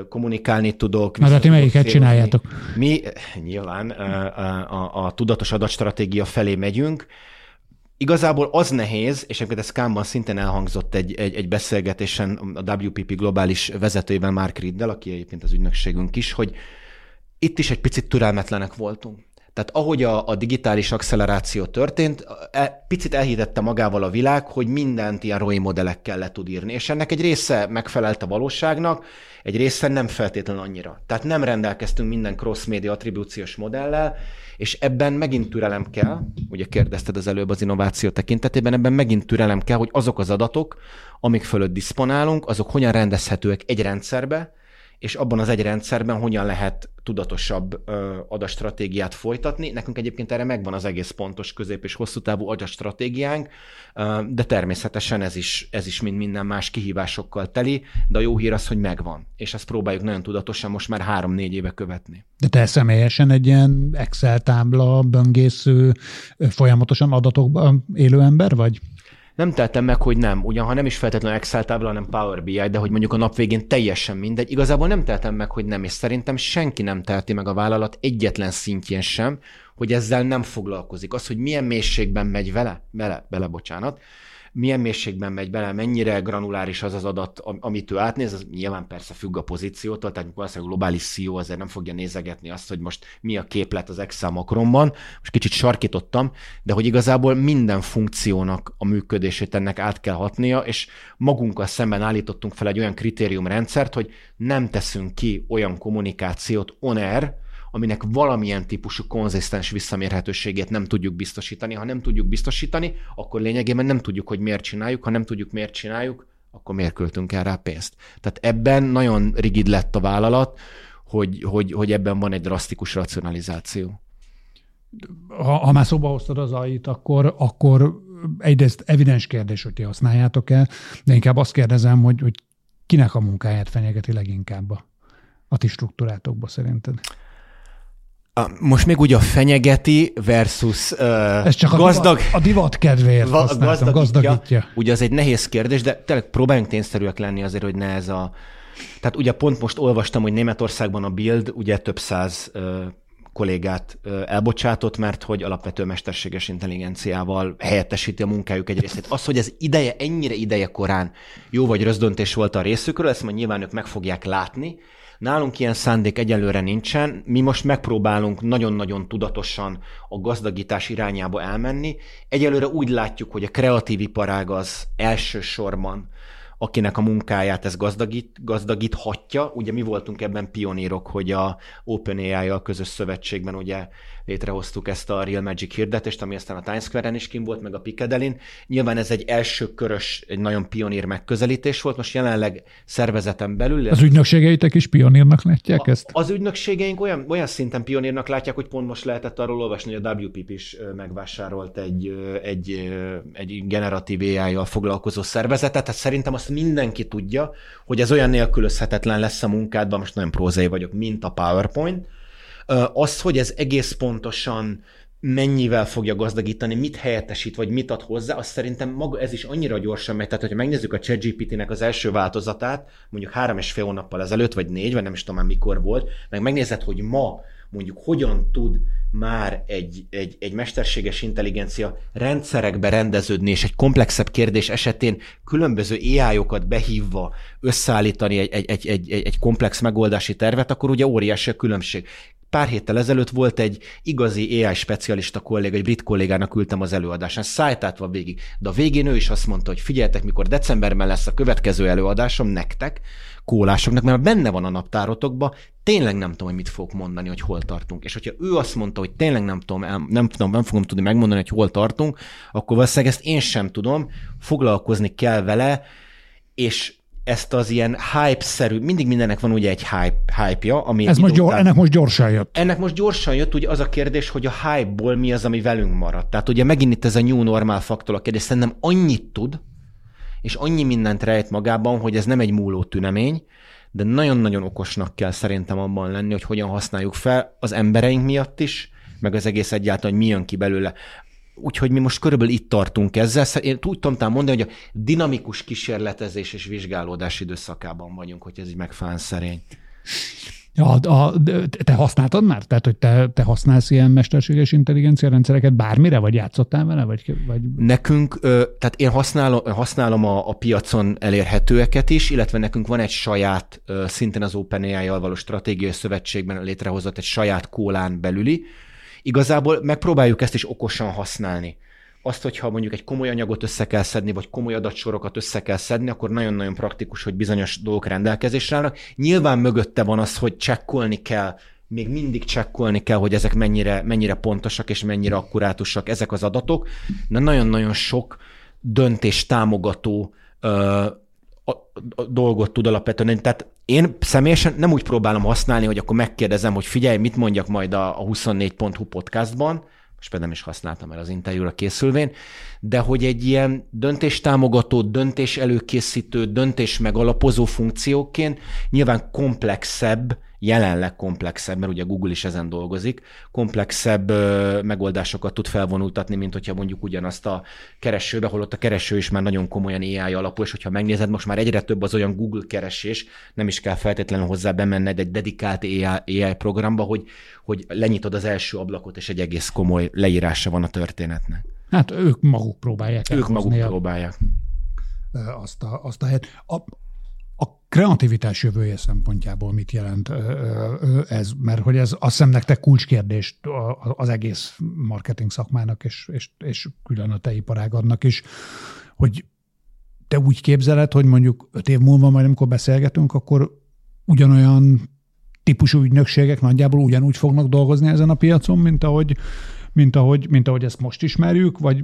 kommunikálni tudok. Na, de ti melyiket csináljátok? Mi nyilván a tudatos adatstratégia felé megyünk. Igazából az nehéz, és egyébként ez Kámban szintén elhangzott egy beszélgetésen a WPP globális vezetőjével, Mark Reeddel, aki egyébként az ügynökségünk is, hogy itt is egy picit türelmetlenek voltunk. Tehát ahogy a digitális acceleráció történt, picit elhitette magával a világ, hogy mindent ilyen ROI modellekkel le tud írni, és ennek egy része megfelelt a valóságnak, egy része nem feltétlenül annyira. Tehát nem rendelkeztünk minden cross-média attribúciós modellel, és ebben megint türelem kell, ugye kérdezted az előbb az innováció tekintetében, ebben megint türelem kell, hogy azok az adatok, amik fölött diszponálunk, azok hogyan rendezhetőek egy rendszerbe, és abban az egy rendszerben hogyan lehet tudatosabb adatstratégiát folytatni. Nekünk egyébként erre megvan az egész pontos közép- és hosszú távú adatstratégiánk, de természetesen ez is mind minden más kihívásokkal teli, de a jó hír az, hogy megvan. És ezt próbáljuk nagyon tudatosan most már 3-4 éve követni. De te személyesen egy ilyen Excel tábla, böngésző, folyamatosan adatokban élő ember vagy? Nem teltem meg, hogy nem. Ugyan, ha nem is feltétlenül Excel tábla, hanem Power BI, de hogy mondjuk a nap végén teljesen mindegy. Igazából nem teltem meg, hogy nem, és szerintem senki nem teheti meg a vállalat egyetlen szintjén sem, hogy ezzel nem foglalkozik. Az, hogy milyen mélységben megy bele, mennyire granuláris az az adat, amit ő átnéz, az nyilván persze függ a pozíciótól, tehát valószínűleg a globális CEO azért nem fogja nézegetni azt, hogy most mi a képlet az Excel makromban, most kicsit sarkítottam, de hogy igazából minden funkciónak a működését ennek át kell hatnia, és magunkkal szemben állítottunk fel egy olyan kritériumrendszert, hogy nem teszünk ki olyan kommunikációt on-air, aminek valamilyen típusú konzisztens visszamérhetőségét nem tudjuk biztosítani. Ha nem tudjuk biztosítani, akkor lényegében nem tudjuk, hogy miért csináljuk. Ha nem tudjuk, miért csináljuk, akkor miért költünk el rá pénzt. Tehát ebben nagyon rigid lett a vállalat, hogy ebben van egy drasztikus racionalizáció. Ha már szóba hoztad az AI-t, akkor egyrészt evidens kérdés, hogy ti használjátok el, de inkább azt kérdezem, hogy kinek a munkáját fenyegeti leginkább a ti struktúrátokba szerinted? Most még ugye a fenyegeti versus gazdag... A divat kedvéért gazdagítja. Ugye az egy nehéz kérdés, de tényleg próbáljunk tényszerűek lenni azért, hogy ne ez a... Tehát ugye pont most olvastam, hogy Németországban a Bild ugye több száz kollégát elbocsátott, mert hogy alapvető mesterséges intelligenciával helyettesíti a munkájuk egy részét. Az, hogy ez ennyire ideje korán jó vagy rossz döntés volt a részükről, ezt majd nyilván ők meg fogják látni. Nálunk ilyen szándék egyelőre nincsen, mi most megpróbálunk nagyon-nagyon tudatosan a gazdagítás irányába elmenni. Egyelőre úgy látjuk, hogy a kreatív iparág az elsősorban, akinek a munkáját ez gazdagíthatja. Ugye mi voltunk ebben pionírok, hogy a OpenAI-jal közös szövetségben ugye létrehoztuk ezt a Real Magic hirdetést, ami aztán a Times Square-en is kint volt, meg a Piccadillyn. Nyilván ez egy első körös, egy nagyon pionír megközelítés volt. Most jelenleg szervezeten belül... Az ügynökségeitek is pionírnak látják ezt? Az ügynökségeink olyan szinten pionírnak látják, hogy pont most lehetett arról olvasni, hogy a WPP is megvásárolt egy generatív AI-jal foglalkozó szervezetet. Tehát szerintem azt mindenki tudja, hogy ez olyan nélkülözhetetlen lesz a munkádban, most nagyon prózai vagyok, mint a PowerPoint. Az, hogy ez egész pontosan mennyivel fogja gazdagítani, mit helyettesít, vagy mit ad hozzá, azt szerintem maga ez is annyira gyorsan megy. Tehát, hogyha megnézzük a ChatGPT-nek az első változatát, mondjuk 3,5 hónappal ezelőtt, vagy 4, vagy nem is tudom már mikor volt, meg megnézed, hogy ma mondjuk hogyan tud már egy mesterséges intelligencia rendszerekbe rendeződni, és egy komplexebb kérdés esetén különböző AI-okat behívva összeállítani egy komplex megoldási tervet, akkor ugye óriási a különbség. Pár héttel ezelőtt volt egy igazi AI specialista kolléga, egy brit kollégának küldtem az előadásán, szájtátva végig, de a végén ő is azt mondta, hogy figyeljetek, mikor decemberben lesz a következő előadásom nektek, kólásoknak, mert benne van a naptárotokban, tényleg nem tudom, hogy mit fogok mondani, hogy hol tartunk. És hogyha ő azt mondta, hogy tényleg nem fogom tudni megmondani, hogy hol tartunk, akkor valószínűleg ezt én sem tudom, foglalkozni kell vele, és ezt az ilyen hype-szerű, mindig mindennek van ugye egy hype-ja, ami... Ennek most gyorsan jött. Ennek most gyorsan jött, ugye az a kérdés, hogy a hype-ból mi az, ami velünk maradt. Tehát ugye megint itt ez a new normal faktor a kérdés, szerintem annyit tud, és annyi mindent rejt magában, hogy ez nem egy múló tünemény, de nagyon-nagyon okosnak kell szerintem abban lenni, hogy hogyan használjuk fel az embereink miatt is, meg az egész egyáltalán, hogy mi jön ki belőle. Úgyhogy mi most körülbelül itt tartunk ezzel. Én úgy tudtam mondani, hogy a dinamikus kísérletezés és vizsgálódás időszakában vagyunk, hogy ez így megfán szerény. Ja, te használtad már? Tehát, hogy te használsz ilyen mesterséges intelligencia rendszereket bármire, vagy játszottál vele? Vagy... Nekünk, tehát én használom a piacon elérhetőeket is, illetve nekünk van egy saját, szintén az OpenAI-jal való stratégiai szövetségben létrehozott egy saját kólán belüli. Igazából megpróbáljuk ezt is okosan használni. Azt, hogyha mondjuk egy komoly anyagot össze kell szedni, vagy komoly adatsorokat össze kell szedni, akkor nagyon-nagyon praktikus, hogy bizonyos dolgok rendelkezésre állnak. Nyilván mögötte van az, hogy még mindig csekkolni kell, hogy ezek mennyire pontosak és mennyire akkurátusak ezek az adatok, de nagyon-nagyon sok döntés támogató a dolgot tud alapvetően. Tehát én személyesen nem úgy próbálom használni, hogy akkor megkérdezem, hogy figyelj, mit mondjak majd a 24.hu podcastban, most például is használtam el az interjúra készülvén, de hogy egy ilyen döntéstámogató, döntés előkészítő, döntés megalapozó funkcióként nyilván jelenleg komplexebb, mert ugye Google is ezen dolgozik, komplexebb megoldásokat tud felvonultatni, mint hogyha mondjuk ugyanazt a keresőbe, holott a kereső is már nagyon komolyan AI alapú, és hogyha megnézed, most már egyre több az olyan Google keresés, nem is kell feltétlenül hozzá bemenned egy dedikált AI programba, hogy lenyitod az első ablakot, és egy egész komoly leírása van a történetnek. Hát ők maguk próbálják. Azt a helyet. A kreativitás jövője szempontjából mit jelent ez? Mert hogy ez, azt hiszem, nektek kulcskérdést az egész marketing szakmának, és külön a te iparágadnak is, hogy te úgy képzeled, hogy mondjuk 5 év múlva majd, amikor beszélgetünk, akkor ugyanolyan típusú ügynökségek nagyjából ugyanúgy fognak dolgozni ezen a piacon, mint ahogy ezt most ismerjük, vagy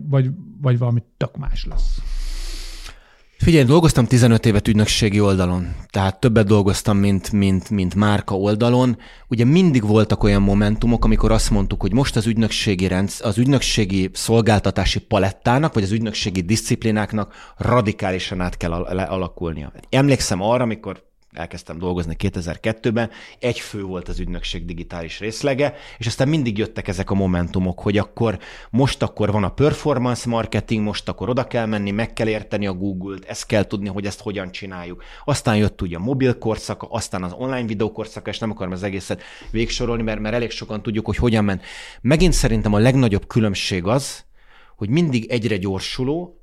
valami tök más lesz? Figyelj, dolgoztam 15 évet ügynökségi oldalon, tehát többet dolgoztam, mint márka oldalon. Ugye mindig voltak olyan momentumok, amikor azt mondtuk, hogy most az ügynökségi szolgáltatási palettának, vagy az ügynökségi diszciplináknak radikálisan át kell alakulnia. Emlékszem arra, amikor elkezdtem dolgozni 2002-ben, egy fő volt az ügynökség digitális részlege, és aztán mindig jöttek ezek a momentumok, hogy akkor most akkor van a performance marketing, most akkor oda kell menni, meg kell érteni a Google-t, ezt kell tudni, hogy ezt hogyan csináljuk. Aztán jött ugye a mobil korszaka, aztán az online videó korszaka, és nem akarom az egészet végsorolni, mert elég sokan tudjuk, hogy hogyan ment. Megint szerintem a legnagyobb különbség az, hogy mindig egyre gyorsuló,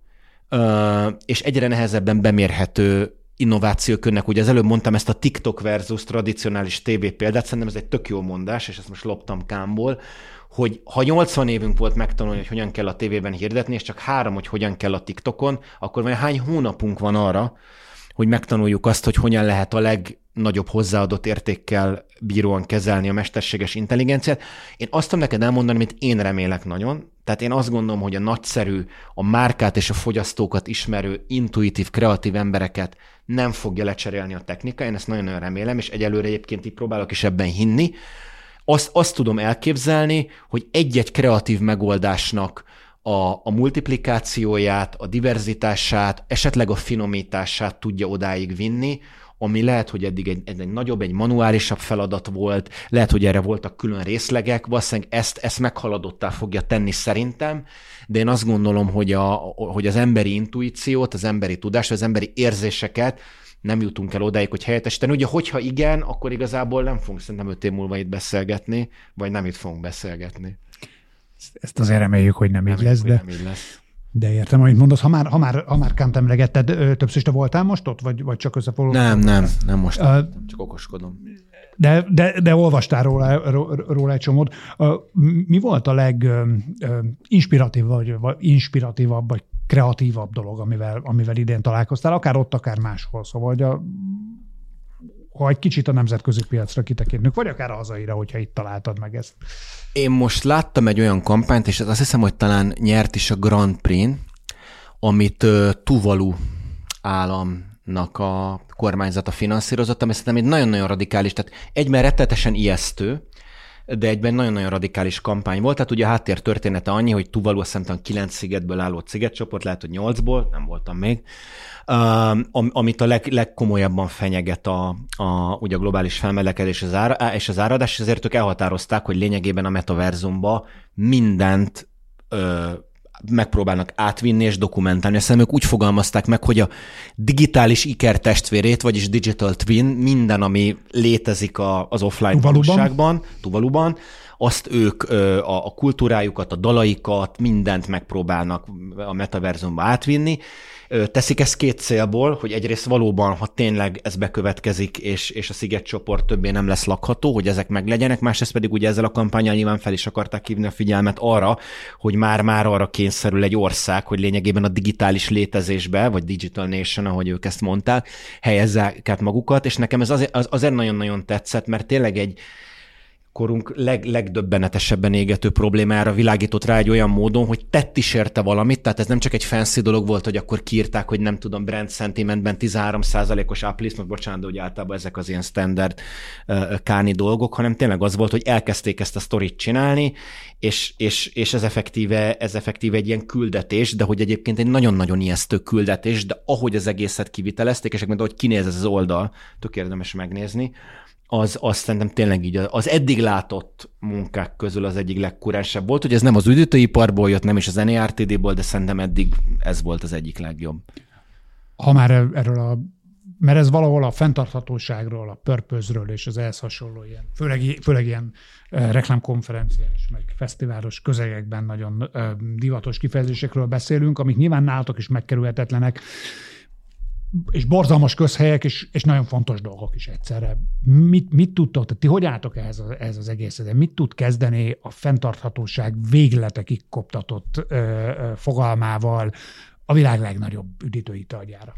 és egyre nehezebben bemérhető innovációkörnek. Ugye az előbb mondtam ezt a TikTok versus tradicionális TV példát, szerintem ez egy tök jó mondás, és ezt most loptam Kámból, hogy ha 80 évünk volt megtanulni, hogy hogyan kell a tévében hirdetni, és csak 3, hogy hogyan kell a TikTokon, akkor majd hány hónapunk van arra, hogy megtanuljuk azt, hogy hogyan lehet a legnagyobb hozzáadott értékkel bíróan kezelni a mesterséges intelligenciát. Én azt tudom neked elmondani, amit én remélek nagyon. Tehát én azt gondolom, hogy a nagyszerű, a márkát és a fogyasztókat ismerő, intuitív, kreatív embereket nem fogja lecserélni a technika. Én ezt nagyon-nagyon remélem, és egyelőre egyébként így próbálok is ebben hinni. Azt tudom elképzelni, hogy egy-egy kreatív megoldásnak a multiplikációját, a diverzitását, esetleg a finomítását tudja odáig vinni, ami lehet, hogy eddig egy nagyobb, egy manuálisabb feladat volt, lehet, hogy erre voltak külön részlegek, valószínűleg ezt meghaladottá fogja tenni szerintem, de én azt gondolom, hogy, hogy az emberi intuíciót, az emberi tudást, az emberi érzéseket nem jutunk el odáig, hogy helyettesíteni. Ugye, hogyha igen, akkor igazából nem fogunk szerintem 5 év múlva itt beszélgetni, vagy nem itt fogunk beszélgetni. Ezt azért reméljük, hogy nem így lesz, de... De értem, amit mondasz. Ha már Kant emlegetted, többször voltál most ott, vagy csak összefoglaló? Nem most. Csak okoskodom. De olvastál róla egy csomót. Mi volt a leginspiratívabb, vagy kreatívabb dolog, amivel idén találkoztál, akár ott, akár máshol? Szóval, hogy ha egy kicsit a nemzetközi piacra kitekintünk, vagy akár a hazaira, hogyha itt találtad meg ezt. Én most láttam egy olyan kampányt, és azt hiszem, hogy talán nyert is a Grand Prix-n, amit Tuvalu államnak a kormányzata finanszírozott, ami szerintem egy nagyon-nagyon radikális, tehát egyben rettetesen ijesztő, de egyben nagyon-nagyon radikális kampány volt. Tehát ugye a háttér története annyi, hogy Tuvalu azt hiszem 9 szigetből álló szigetcsoport, lehet, hogy 8-ból, nem voltam még, amit a legkomolyabban fenyeget ugye a globális felmelegedés és az áradás, és ezért ők elhatározták, hogy lényegében a metaverzumba mindent megpróbálnak átvinni és dokumentálni. Aztán ők úgy fogalmazták meg, hogy a digitális ikertestvérét, vagyis Digital Twin, minden, ami létezik az offline valóságban, Tuvaluban, azt ők a kultúrájukat, a dalaikat, mindent megpróbálnak a metaverzumba átvinni. Teszik ezt két célból, hogy egyrészt valóban, ha tényleg ez bekövetkezik, és a szigetcsoport többé nem lesz lakható, hogy ezek meglegyenek, másrészt pedig ugye ezzel a kampánnyal nyilván fel is akarták hívni a figyelmet arra, hogy már arra kényszerül egy ország, hogy lényegében a digitális létezésbe, vagy Digital Nation, ahogy ők ezt mondták, helyezzák át magukat, és nekem ez azért nagyon-nagyon tetszett, mert tényleg egy korunk legdöbbenetesebben égető problémára világított rá egy olyan módon, hogy tett is érte valamit, tehát ez nem csak egy fancy dolog volt, hogy akkor kiírták, hogy nem tudom, brand sentimentben 13%-os uplift, most bocsánat, de hogy általában ezek az ilyen standard káni dolgok, hanem tényleg az volt, hogy elkezdték ezt a sztorit csinálni, és ez effektíve egy ilyen küldetés, de hogy egyébként egy nagyon-nagyon ijesztő küldetés, de ahogy az egészet kivitelezték, és ahogy kinéz ez az oldal, tök érdemes megnézni, az szerintem tényleg így az eddig látott munkák közül az egyik legkuránsabb volt, hogy ez nem az üdítőiparból jött, nem is az NARTD-ból, de szerintem eddig ez volt az egyik legjobb. Ha már erről mert ez valahol a fenntarthatóságról, a purpose-ről és az ehhez hasonló ilyen, főleg ilyen reklámkonferenciás, meg fesztiválos közegekben nagyon divatos kifejezésekről beszélünk, amik nyilván nálatok is megkerülhetetlenek, és borzalmas közhelyek, és nagyon fontos dolgok is egyszerre. Mit tudtok? Tehát ti hogy álltok ehhez az egészhez? Mit tud kezdeni a fenntarthatóság végletekig koptatott fogalmával a világ legnagyobb üdítőitalgyára?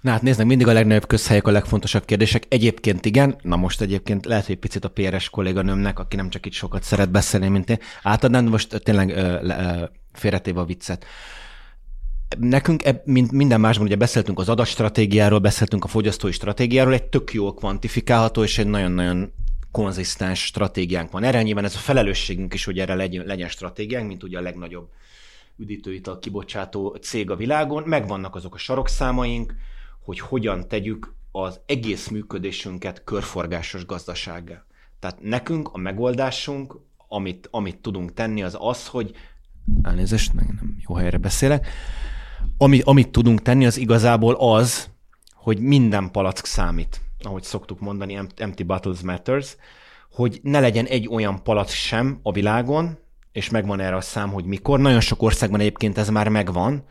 Na hát nézd, mindig a legnagyobb közhelyek a legfontosabb kérdések. Egyébként igen, na most egyébként lehet, hogy picit a PRS kolléganőmnek, aki nem csak itt sokat szeret beszélni, mint én, átadnám, most tényleg félretéve a viccet. Nekünk, mint minden másban, ugye beszéltünk az adatstratégiáról, beszéltünk a fogyasztói stratégiáról, egy tök jól kvantifikálható, és egy nagyon-nagyon konzisztens stratégiánk van. Erre nyilván ez a felelősségünk is, hogy erre legyen stratégiánk, mint ugye a legnagyobb üdítőital kibocsátó cég a világon. Megvannak azok a sarokszámaink, hogy hogyan tegyük az egész működésünket körforgásos gazdasággá. Tehát nekünk a megoldásunk, amit tudunk tenni, az az, hogy elnézést, meg nem jó helyre beszélek, amit tudunk tenni, az igazából az, hogy minden palack számít, ahogy szoktuk mondani, empty bottles matters, hogy ne legyen egy olyan palack sem a világon, és megvan erre a szám, hogy mikor. Nagyon sok országban egyébként ez már megvan,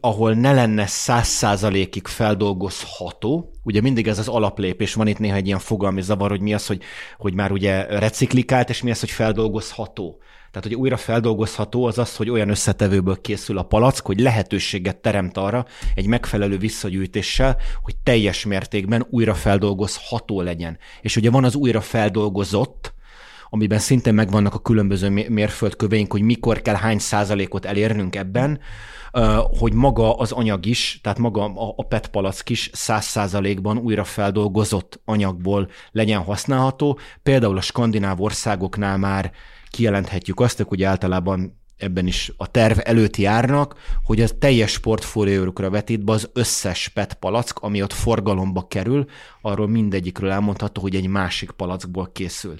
ahol ne lenne 100%-ig feldolgozható, ugye mindig ez az alaplépés, van itt néha egy ilyen fogalmi zavar, hogy mi az, hogy már ugye reciklikált, és mi az, hogy feldolgozható. Tehát, hogy újra feldolgozható az az, hogy olyan összetevőből készül a palack, hogy lehetőséget teremt arra egy megfelelő visszagyűjtéssel, hogy teljes mértékben újra feldolgozható legyen. És ugye van az újra feldolgozott, amiben szintén megvannak a különböző mérföldköveink, hogy mikor kell hány százalékot elérnünk ebben, hogy maga az anyag is, tehát maga a PET palack is 100%-ban újra feldolgozott anyagból legyen használható. Például a skandináv országoknál már kijelenthetjük azt, hogy általában ebben is a terv előtt járnak, hogy az teljes portfóliójukra vetítve az összes PET palack, ami ott forgalomba kerül, arról mindegyikről elmondható, hogy egy másik palackból készül.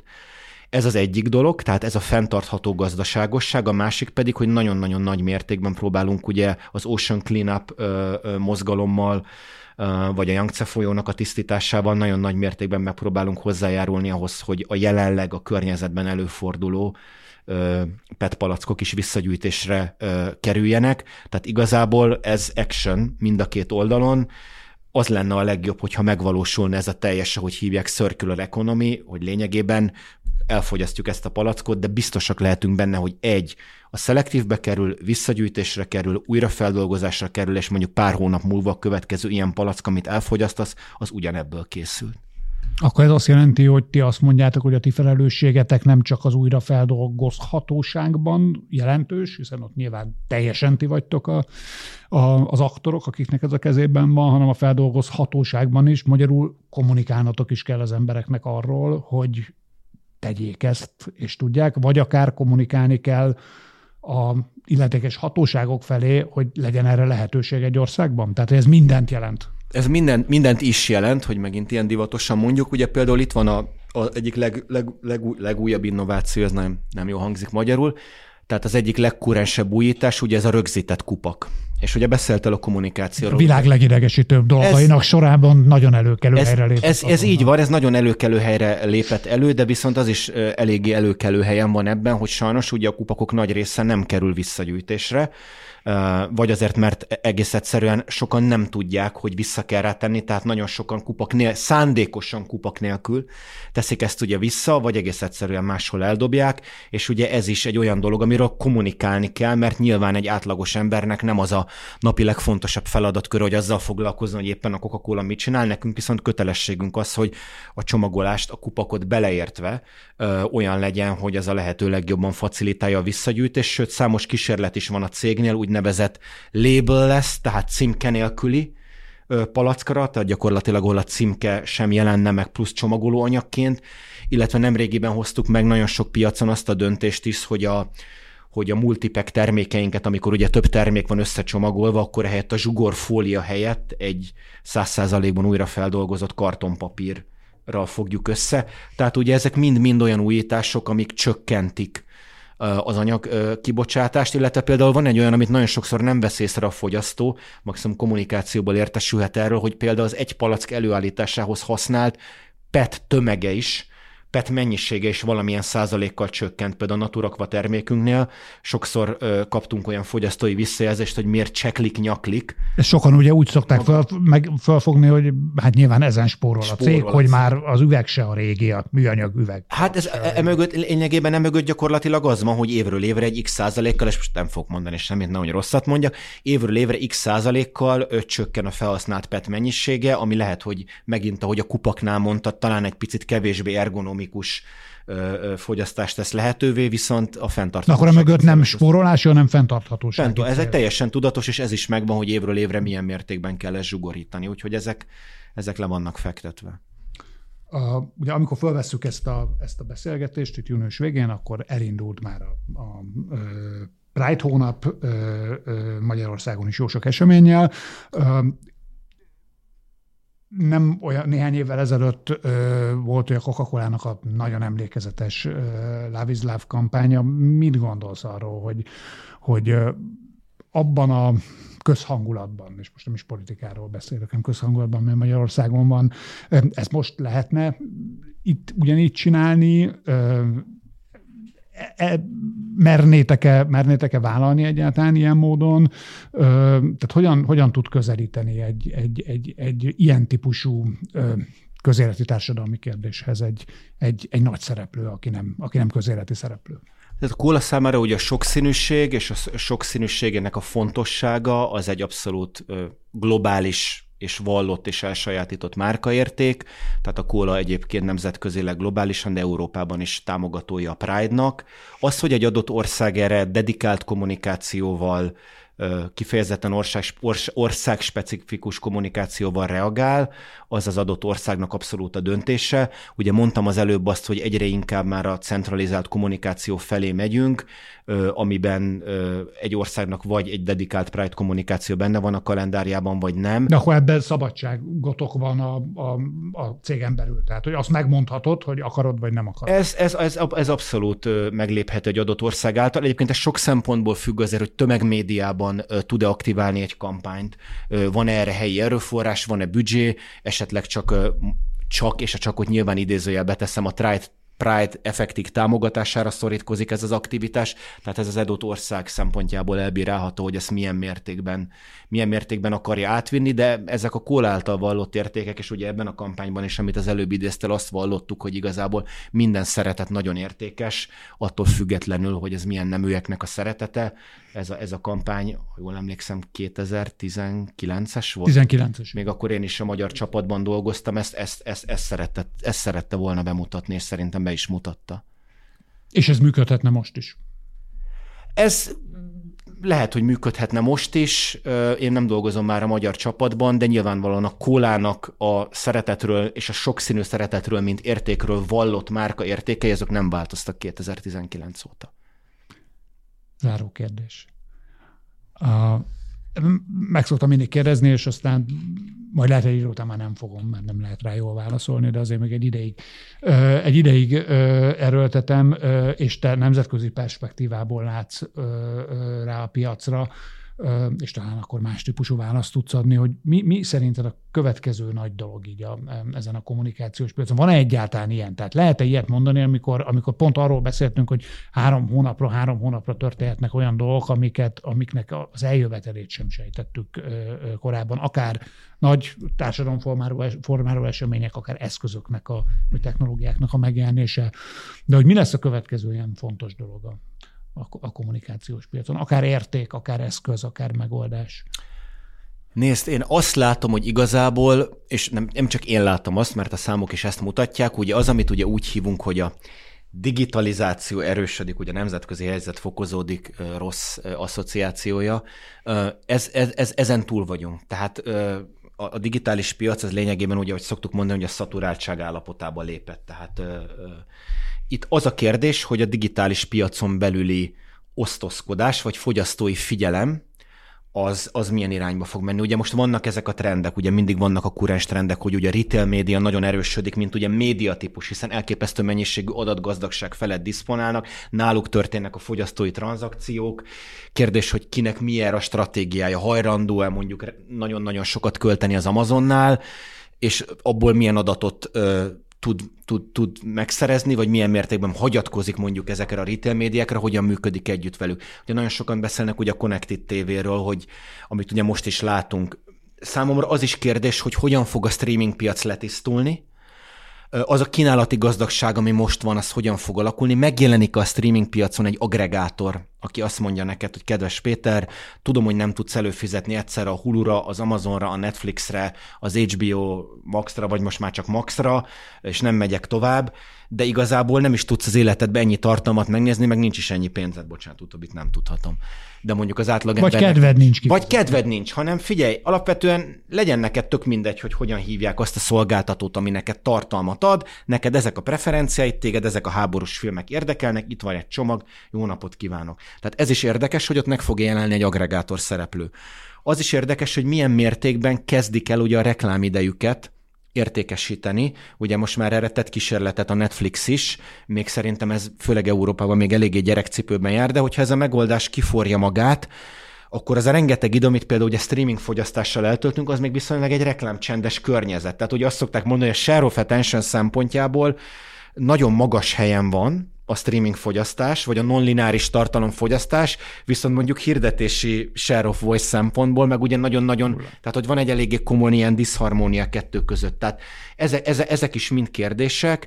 Ez az egyik dolog, tehát ez a fenntartható gazdaságosság, a másik pedig, hogy nagyon-nagyon nagy mértékben próbálunk ugye az Ocean Cleanup mozgalommal, vagy a Yangtze folyónak a tisztításával nagyon nagy mértékben megpróbálunk hozzájárulni ahhoz, hogy a jelenleg a környezetben előforduló PET palackok is visszagyűjtésre kerüljenek. Tehát igazából ez action mind a két oldalon. Az lenne a legjobb, hogyha megvalósulna ez a teljes, ahogy hívják, circular economy, hogy lényegében elfogyasztjuk ezt a palackot, de biztosak lehetünk benne, hogy a szelektívbe kerül, visszagyűjtésre kerül, újrafeldolgozásra kerül, és mondjuk pár hónap múlva a következő ilyen palack, amit elfogyasztasz, az ugyanebből készül. Akkor ez azt jelenti, hogy ti azt mondjátok, hogy a ti felelősségetek nem csak az újrafeldolgozhatóságban jelentős, hiszen ott nyilván teljesen ti vagytok az aktorok, akiknek ez a kezében van, hanem a feldolgozhatóságban is. Magyarul kommunikálnatok is kell az embereknek arról, hogy tegyék ezt, és tudják, vagy akár kommunikálni kell az illetékes hatóságok felé, hogy legyen erre lehetőség egy országban. Tehát ez mindent jelent. Ez mindent is jelent, hogy megint ilyen divatosan mondjuk. Ugye például itt van az egyik legújabb innováció, ez nem jól hangzik magyarul, tehát az egyik legkurensebb újítás, ugye ez a rögzített kupak. És ugye beszéltél a kommunikációról. A világ legidegesítőbb dolgainak sorában nagyon előkelő helyre lépett. Ez így van, ez nagyon előkelő helyre lépett elő, de viszont az is eléggé előkelő helyen van ebben, hogy sajnos ugye a kupakok nagy része nem kerül visszagyűjtésre, vagy azért, mert egész egyszerűen sokan nem tudják, hogy vissza kell rá tenni, tehát nagyon sokan szándékosan kupak nélkül teszik ezt ugye vissza, vagy egész egyszerűen máshol eldobják, és ugye ez is egy olyan dolog, amiről kommunikálni kell, mert nyilván egy átlagos embernek nem az a napi legfontosabb feladatkör, hogy azzal foglalkozni, hogy éppen a Coca-Cola mit csinál, nekünk viszont kötelességünk az, hogy a csomagolást, a kupakot beleértve olyan legyen, hogy ez a lehető legjobban facilitálja a visszagyűjtés, sőt, számos kísérlet is van a cégnél, úgynevezett label-less, tehát címke nélküli palackra, tehát gyakorlatilag hol a címke sem jelenne meg plusz csomagolóanyagként, illetve nemrégiben hoztuk meg nagyon sok piacon azt a döntést is, hogy hogy a multipack termékeinket, amikor ugye több termék van összecsomagolva, akkor ehelyett a zsugorfólia helyett egy 100%-ban újrafeldolgozott kartonpapírral fogjuk össze. Tehát ugye ezek mind-mind olyan újítások, amik csökkentik az anyag kibocsátást, illetve például van egy olyan, amit nagyon sokszor nem vesz észre a fogyasztó, maximum kommunikációból értesülhet erről, hogy például az egy palack előállításához használt PET tömege is, PET mennyisége is valamilyen százalékkal csökkent. Például a NaturAqua termékünknél sokszor kaptunk olyan fogyasztói visszajelzést, hogy miért cseklik-nyaklik. Ezt sokan ugye úgy szokták felfogni, hogy hát nyilván ezen spórol a cég, hogy már az üveg se a régi, a műanyag üveg. Hát ez lényegében emögött gyakorlatilag az van, hogy évről évre egy x százalékkal, és most nem fogok mondani semmit, nehogy rosszat mondjak, évről évre x százalékkal csökken a felhasznált PET mennyisége, ami lehet, hogy megint, ahogy a kupaknál mondtad, talán egy picit kevésbé ergonomikus fogyasztást tesz lehetővé, viszont a fenntarthatóság. Na akkor mögött nem spórolás, hanem fenntarthatóság. Ez egy teljesen tudatos, és ez is megvan, hogy évről évre milyen mértékben kell ezt zsugorítani, úgyhogy ezek le vannak fektetve. Ugye amikor felvesszük ezt a beszélgetést itt június végén, akkor elindult már a Pride hónap Magyarországon is jó sok eseménnyel. nem olyan néhány évvel ezelőtt volt, hogy a Coca-Colának a nagyon emlékezetes Love is Love kampánya. Mit gondolsz arról, hogy abban a közhangulatban, és most nem is politikáról beszélek, hanem közhangulatban, mert Magyarországon van, ezt most lehetne itt ugyanígy csinálni, mernétek-e vállalni egyáltalán ilyen módon? Tehát hogyan tud közelíteni egy ilyen típusú közéleti társadalmi kérdéshez egy nagy szereplő, aki nem közéleti szereplő? Tehát a Cola számára ugye a sokszínűség és a sokszínűségének a fontossága az egy abszolút globális és vallott és elsajátított márkaérték, tehát a Cola egyébként nemzetközileg globálisan, de Európában is támogatója a Pride-nak. Az, hogy egy adott ország erre dedikált kommunikációval, kifejezetten országspecifikus kommunikációval reagál, az az adott országnak abszolút a döntése. Ugye mondtam az előbb azt, hogy egyre inkább már a centralizált kommunikáció felé megyünk, amiben egy országnak vagy egy dedikált Pride kommunikáció benne van a kalendárjában, vagy nem. De akkor ebben szabadságotok van a cégen belül, tehát hogy azt megmondhatod, hogy akarod, vagy nem akarod. Ez abszolút megléphető egy adott ország által. Egyébként ez sok szempontból függ azért, hogy tömegmédiában tud-e aktiválni egy kampányt, van-e erre helyi erőforrás, van-e büdzsé, esetleg csak ott nyilván idézőjel beteszem, a Pride effektív támogatására szorítkozik ez az aktivitás, tehát ez az adott ország szempontjából elbírálható, hogy ezt milyen mértékben akarja átvinni, de ezek a Cola által vallott értékek, és ugye ebben a kampányban is, amit az előbb idéztél, azt vallottuk, hogy igazából minden szeretet nagyon értékes, attól függetlenül, hogy ez milyen neműeknek a szeretete. Ez a kampány, ha jól emlékszem, 2019-es volt. 19-es. Még akkor én is a magyar csapatban dolgoztam, ezt szerette volna bemutatni, és szerintem be is mutatta. És ez működhetne most is? Ez lehet, hogy működhetne most is. Én nem dolgozom már a magyar csapatban, de nyilvánvalóan a Colának a szeretetről és a sokszínű szeretetről, mint értékről vallott márka értékei, azok nem változtak 2019 óta. Záró kérdés. Meg szoktam mindig kérdezni, és aztán majd lehet, hogy idő után már nem fogom, mert nem lehet rá jól válaszolni, de azért még egy ideig erőltetem, és te nemzetközi perspektívából látsz rá a piacra, és talán akkor más típusú választ tudsz adni, hogy mi szerinted a következő nagy dolog így ezen a kommunikációs piacon? Van-e egyáltalán ilyen? Tehát lehet-e ilyet mondani, amikor pont arról beszéltünk, hogy három hónapra történhetnek olyan dolgok, amiknek az eljövetelét sem sejtettük korábban, akár nagy társadalomformáló események, akár eszközöknek, vagy technológiáknak a megjelenése. De hogy mi lesz a következő ilyen fontos dolog a kommunikációs piacon? Akár érték, akár eszköz, akár megoldás. Nézd, én azt látom, hogy igazából, és nem csak én látom azt, mert a számok is ezt mutatják, ugye az, amit ugye úgy hívunk, hogy a digitalizáció erősödik, ugye a nemzetközi helyzet fokozódik, rossz asszociációja, ezen túl vagyunk. Tehát a digitális piac az lényegében, ugye, ahogy szoktuk mondani, hogy a szaturáltság állapotába lépett. Tehát itt az a kérdés, hogy a digitális piacon belüli osztozkodás, vagy fogyasztói figyelem, az milyen irányba fog menni. Ugye most vannak ezek a trendek, ugye mindig vannak a kurens trendek, hogy ugye a retail média nagyon erősödik, mint ugye médiatípus, hiszen elképesztő mennyiségű adatgazdagság felett diszponálnak, náluk történnek a fogyasztói tranzakciók. Kérdés, hogy kinek milyen a stratégiája, hajlandó-e mondjuk nagyon-nagyon sokat költeni az Amazonnál, és abból milyen adatot tud megszerezni, vagy milyen mértékben hagyatkozik mondjuk ezekre a retail médiákra, hogyan működik együtt velük. Ugye nagyon sokan beszélnek ugye a Connected TV-ről, hogy, amit ugye most is látunk. Számomra az is kérdés, hogy hogyan fog a streaming piac letisztulni, az a kínálati gazdagság, ami most van, az hogyan fog alakulni. Megjelenik a streaming piacon egy aggregátor, aki azt mondja neked, hogy kedves Péter, tudom, hogy nem tudsz előfizetni egyszerre a Hulu-ra, az Amazonra, a Netflixre, az HBO Max-ra, vagy most már csak Max-ra, és nem megyek tovább, de igazából nem is tudsz az életedben ennyi tartalmat megnézni, meg nincs is ennyi pénzed, bocsánat, utóbbit nem tudhatom. De mondjuk az átlagembernek... Vagy kedved nincs ki. Vagy kedved nincs, hanem figyelj, alapvetően legyen neked tök mindegy, hogy hogyan hívják azt a szolgáltatót, ami neked tartalmat ad, neked ezek a preferenciáid, téged ezek a háborús filmek érdekelnek, itt van egy csomag, jó napot kívánok. Tehát ez is érdekes, hogy ott meg fog jelenni egy aggregátor szereplő. Az is érdekes, hogy milyen mértékben kezdik el ugye a reklámidejüket értékesíteni. Ugye most már erre tett kísérletet a Netflix is, még szerintem ez főleg Európában még eléggé gyerekcipőben jár, de hogyha ez a megoldás kiforja magát, akkor az a rengeteg idő, amit például ugye streaming fogyasztással eltöltünk, az még viszonylag egy reklámcsendes környezet. Tehát ugye azt szokták mondani, hogy a share of attention szempontjából nagyon magas helyen van a streaming fogyasztás, vagy a non-lineáris tartalom fogyasztás, viszont mondjuk hirdetési share of voice szempontból, meg ugye nagyon-nagyon, tehát hogy van egy eléggé komoly ilyen diszharmónia kettő között. Tehát ezek is mind kérdések,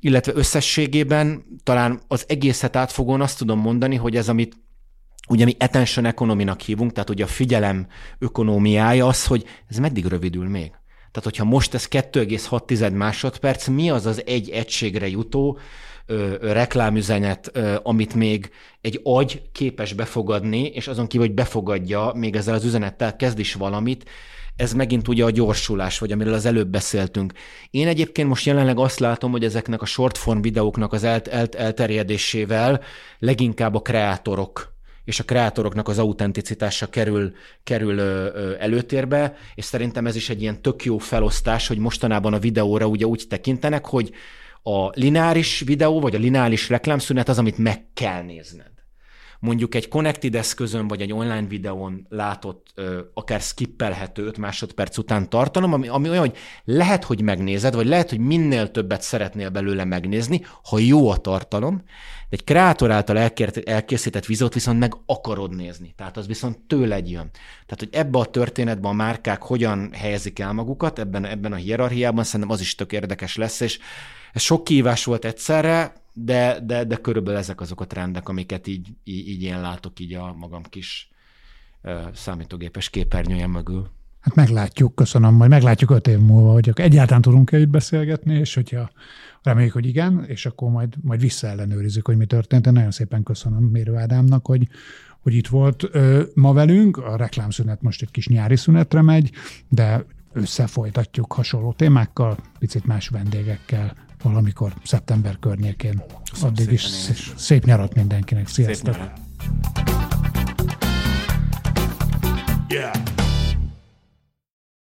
illetve összességében talán az egészet átfogón azt tudom mondani, hogy ez, amit ugye mi attention economy-nak hívunk, tehát ugye a figyelem ökonómiája az, hogy ez meddig rövidül még. Tehát hogyha most ez 2,6 másodperc, mi az az egy egységre jutó reklámüzenet, amit még egy agy képes befogadni, és azon kívül, hogy befogadja, még ezzel az üzenettel kezd is valamit, ez megint ugye a gyorsulás, vagy amiről az előbb beszéltünk. Én egyébként most jelenleg azt látom, hogy ezeknek a shortform videóknak az elterjedésével leginkább a kreátorok és a kreátoroknak az autenticitása kerül előtérbe, és szerintem ez is egy ilyen tök jó felosztás, hogy mostanában a videóra ugye úgy tekintenek, hogy a lineáris videó, vagy a lineáris reklámszünet az, amit meg kell nézned. Mondjuk egy connected eszközön, vagy egy online videón látott, akár skippelhető 5 másodperc után tartalom, ami olyan, hogy lehet, hogy megnézed, vagy lehet, hogy minél többet szeretnél belőle megnézni, ha jó a tartalom, de egy kreátor által elkészített videót viszont meg akarod nézni. Tehát az viszont tőled jön. Tehát, hogy ebbe a történetben a márkák hogyan helyezik el magukat, ebben a hierarchiában szerintem az is tök érdekes lesz, és ez sok kihívás volt egyszerre, de körülbelül ezek azok a trendek, amiket így én látok így a magam kis számítógépes képernyője mögül. Hát meglátjuk, köszönöm, majd meglátjuk 5 év múlva, hogy egyáltalán tudunk-e itt beszélgetni, és hogyha reméljük, hogy igen, és akkor majd visszaellenőrizzük, hogy mi történt. Én nagyon szépen köszönöm Mérő Ádámnak, hogy itt volt ma velünk. A reklámszünet most egy kis nyári szünetre megy, de összefolytatjuk hasonló témákkal, picit más vendégekkel, valamikor szeptember környékén. Köszönöm. Addig is szép nyarat mindenkinek. Sziasztok! Szép nyarat. Yeah.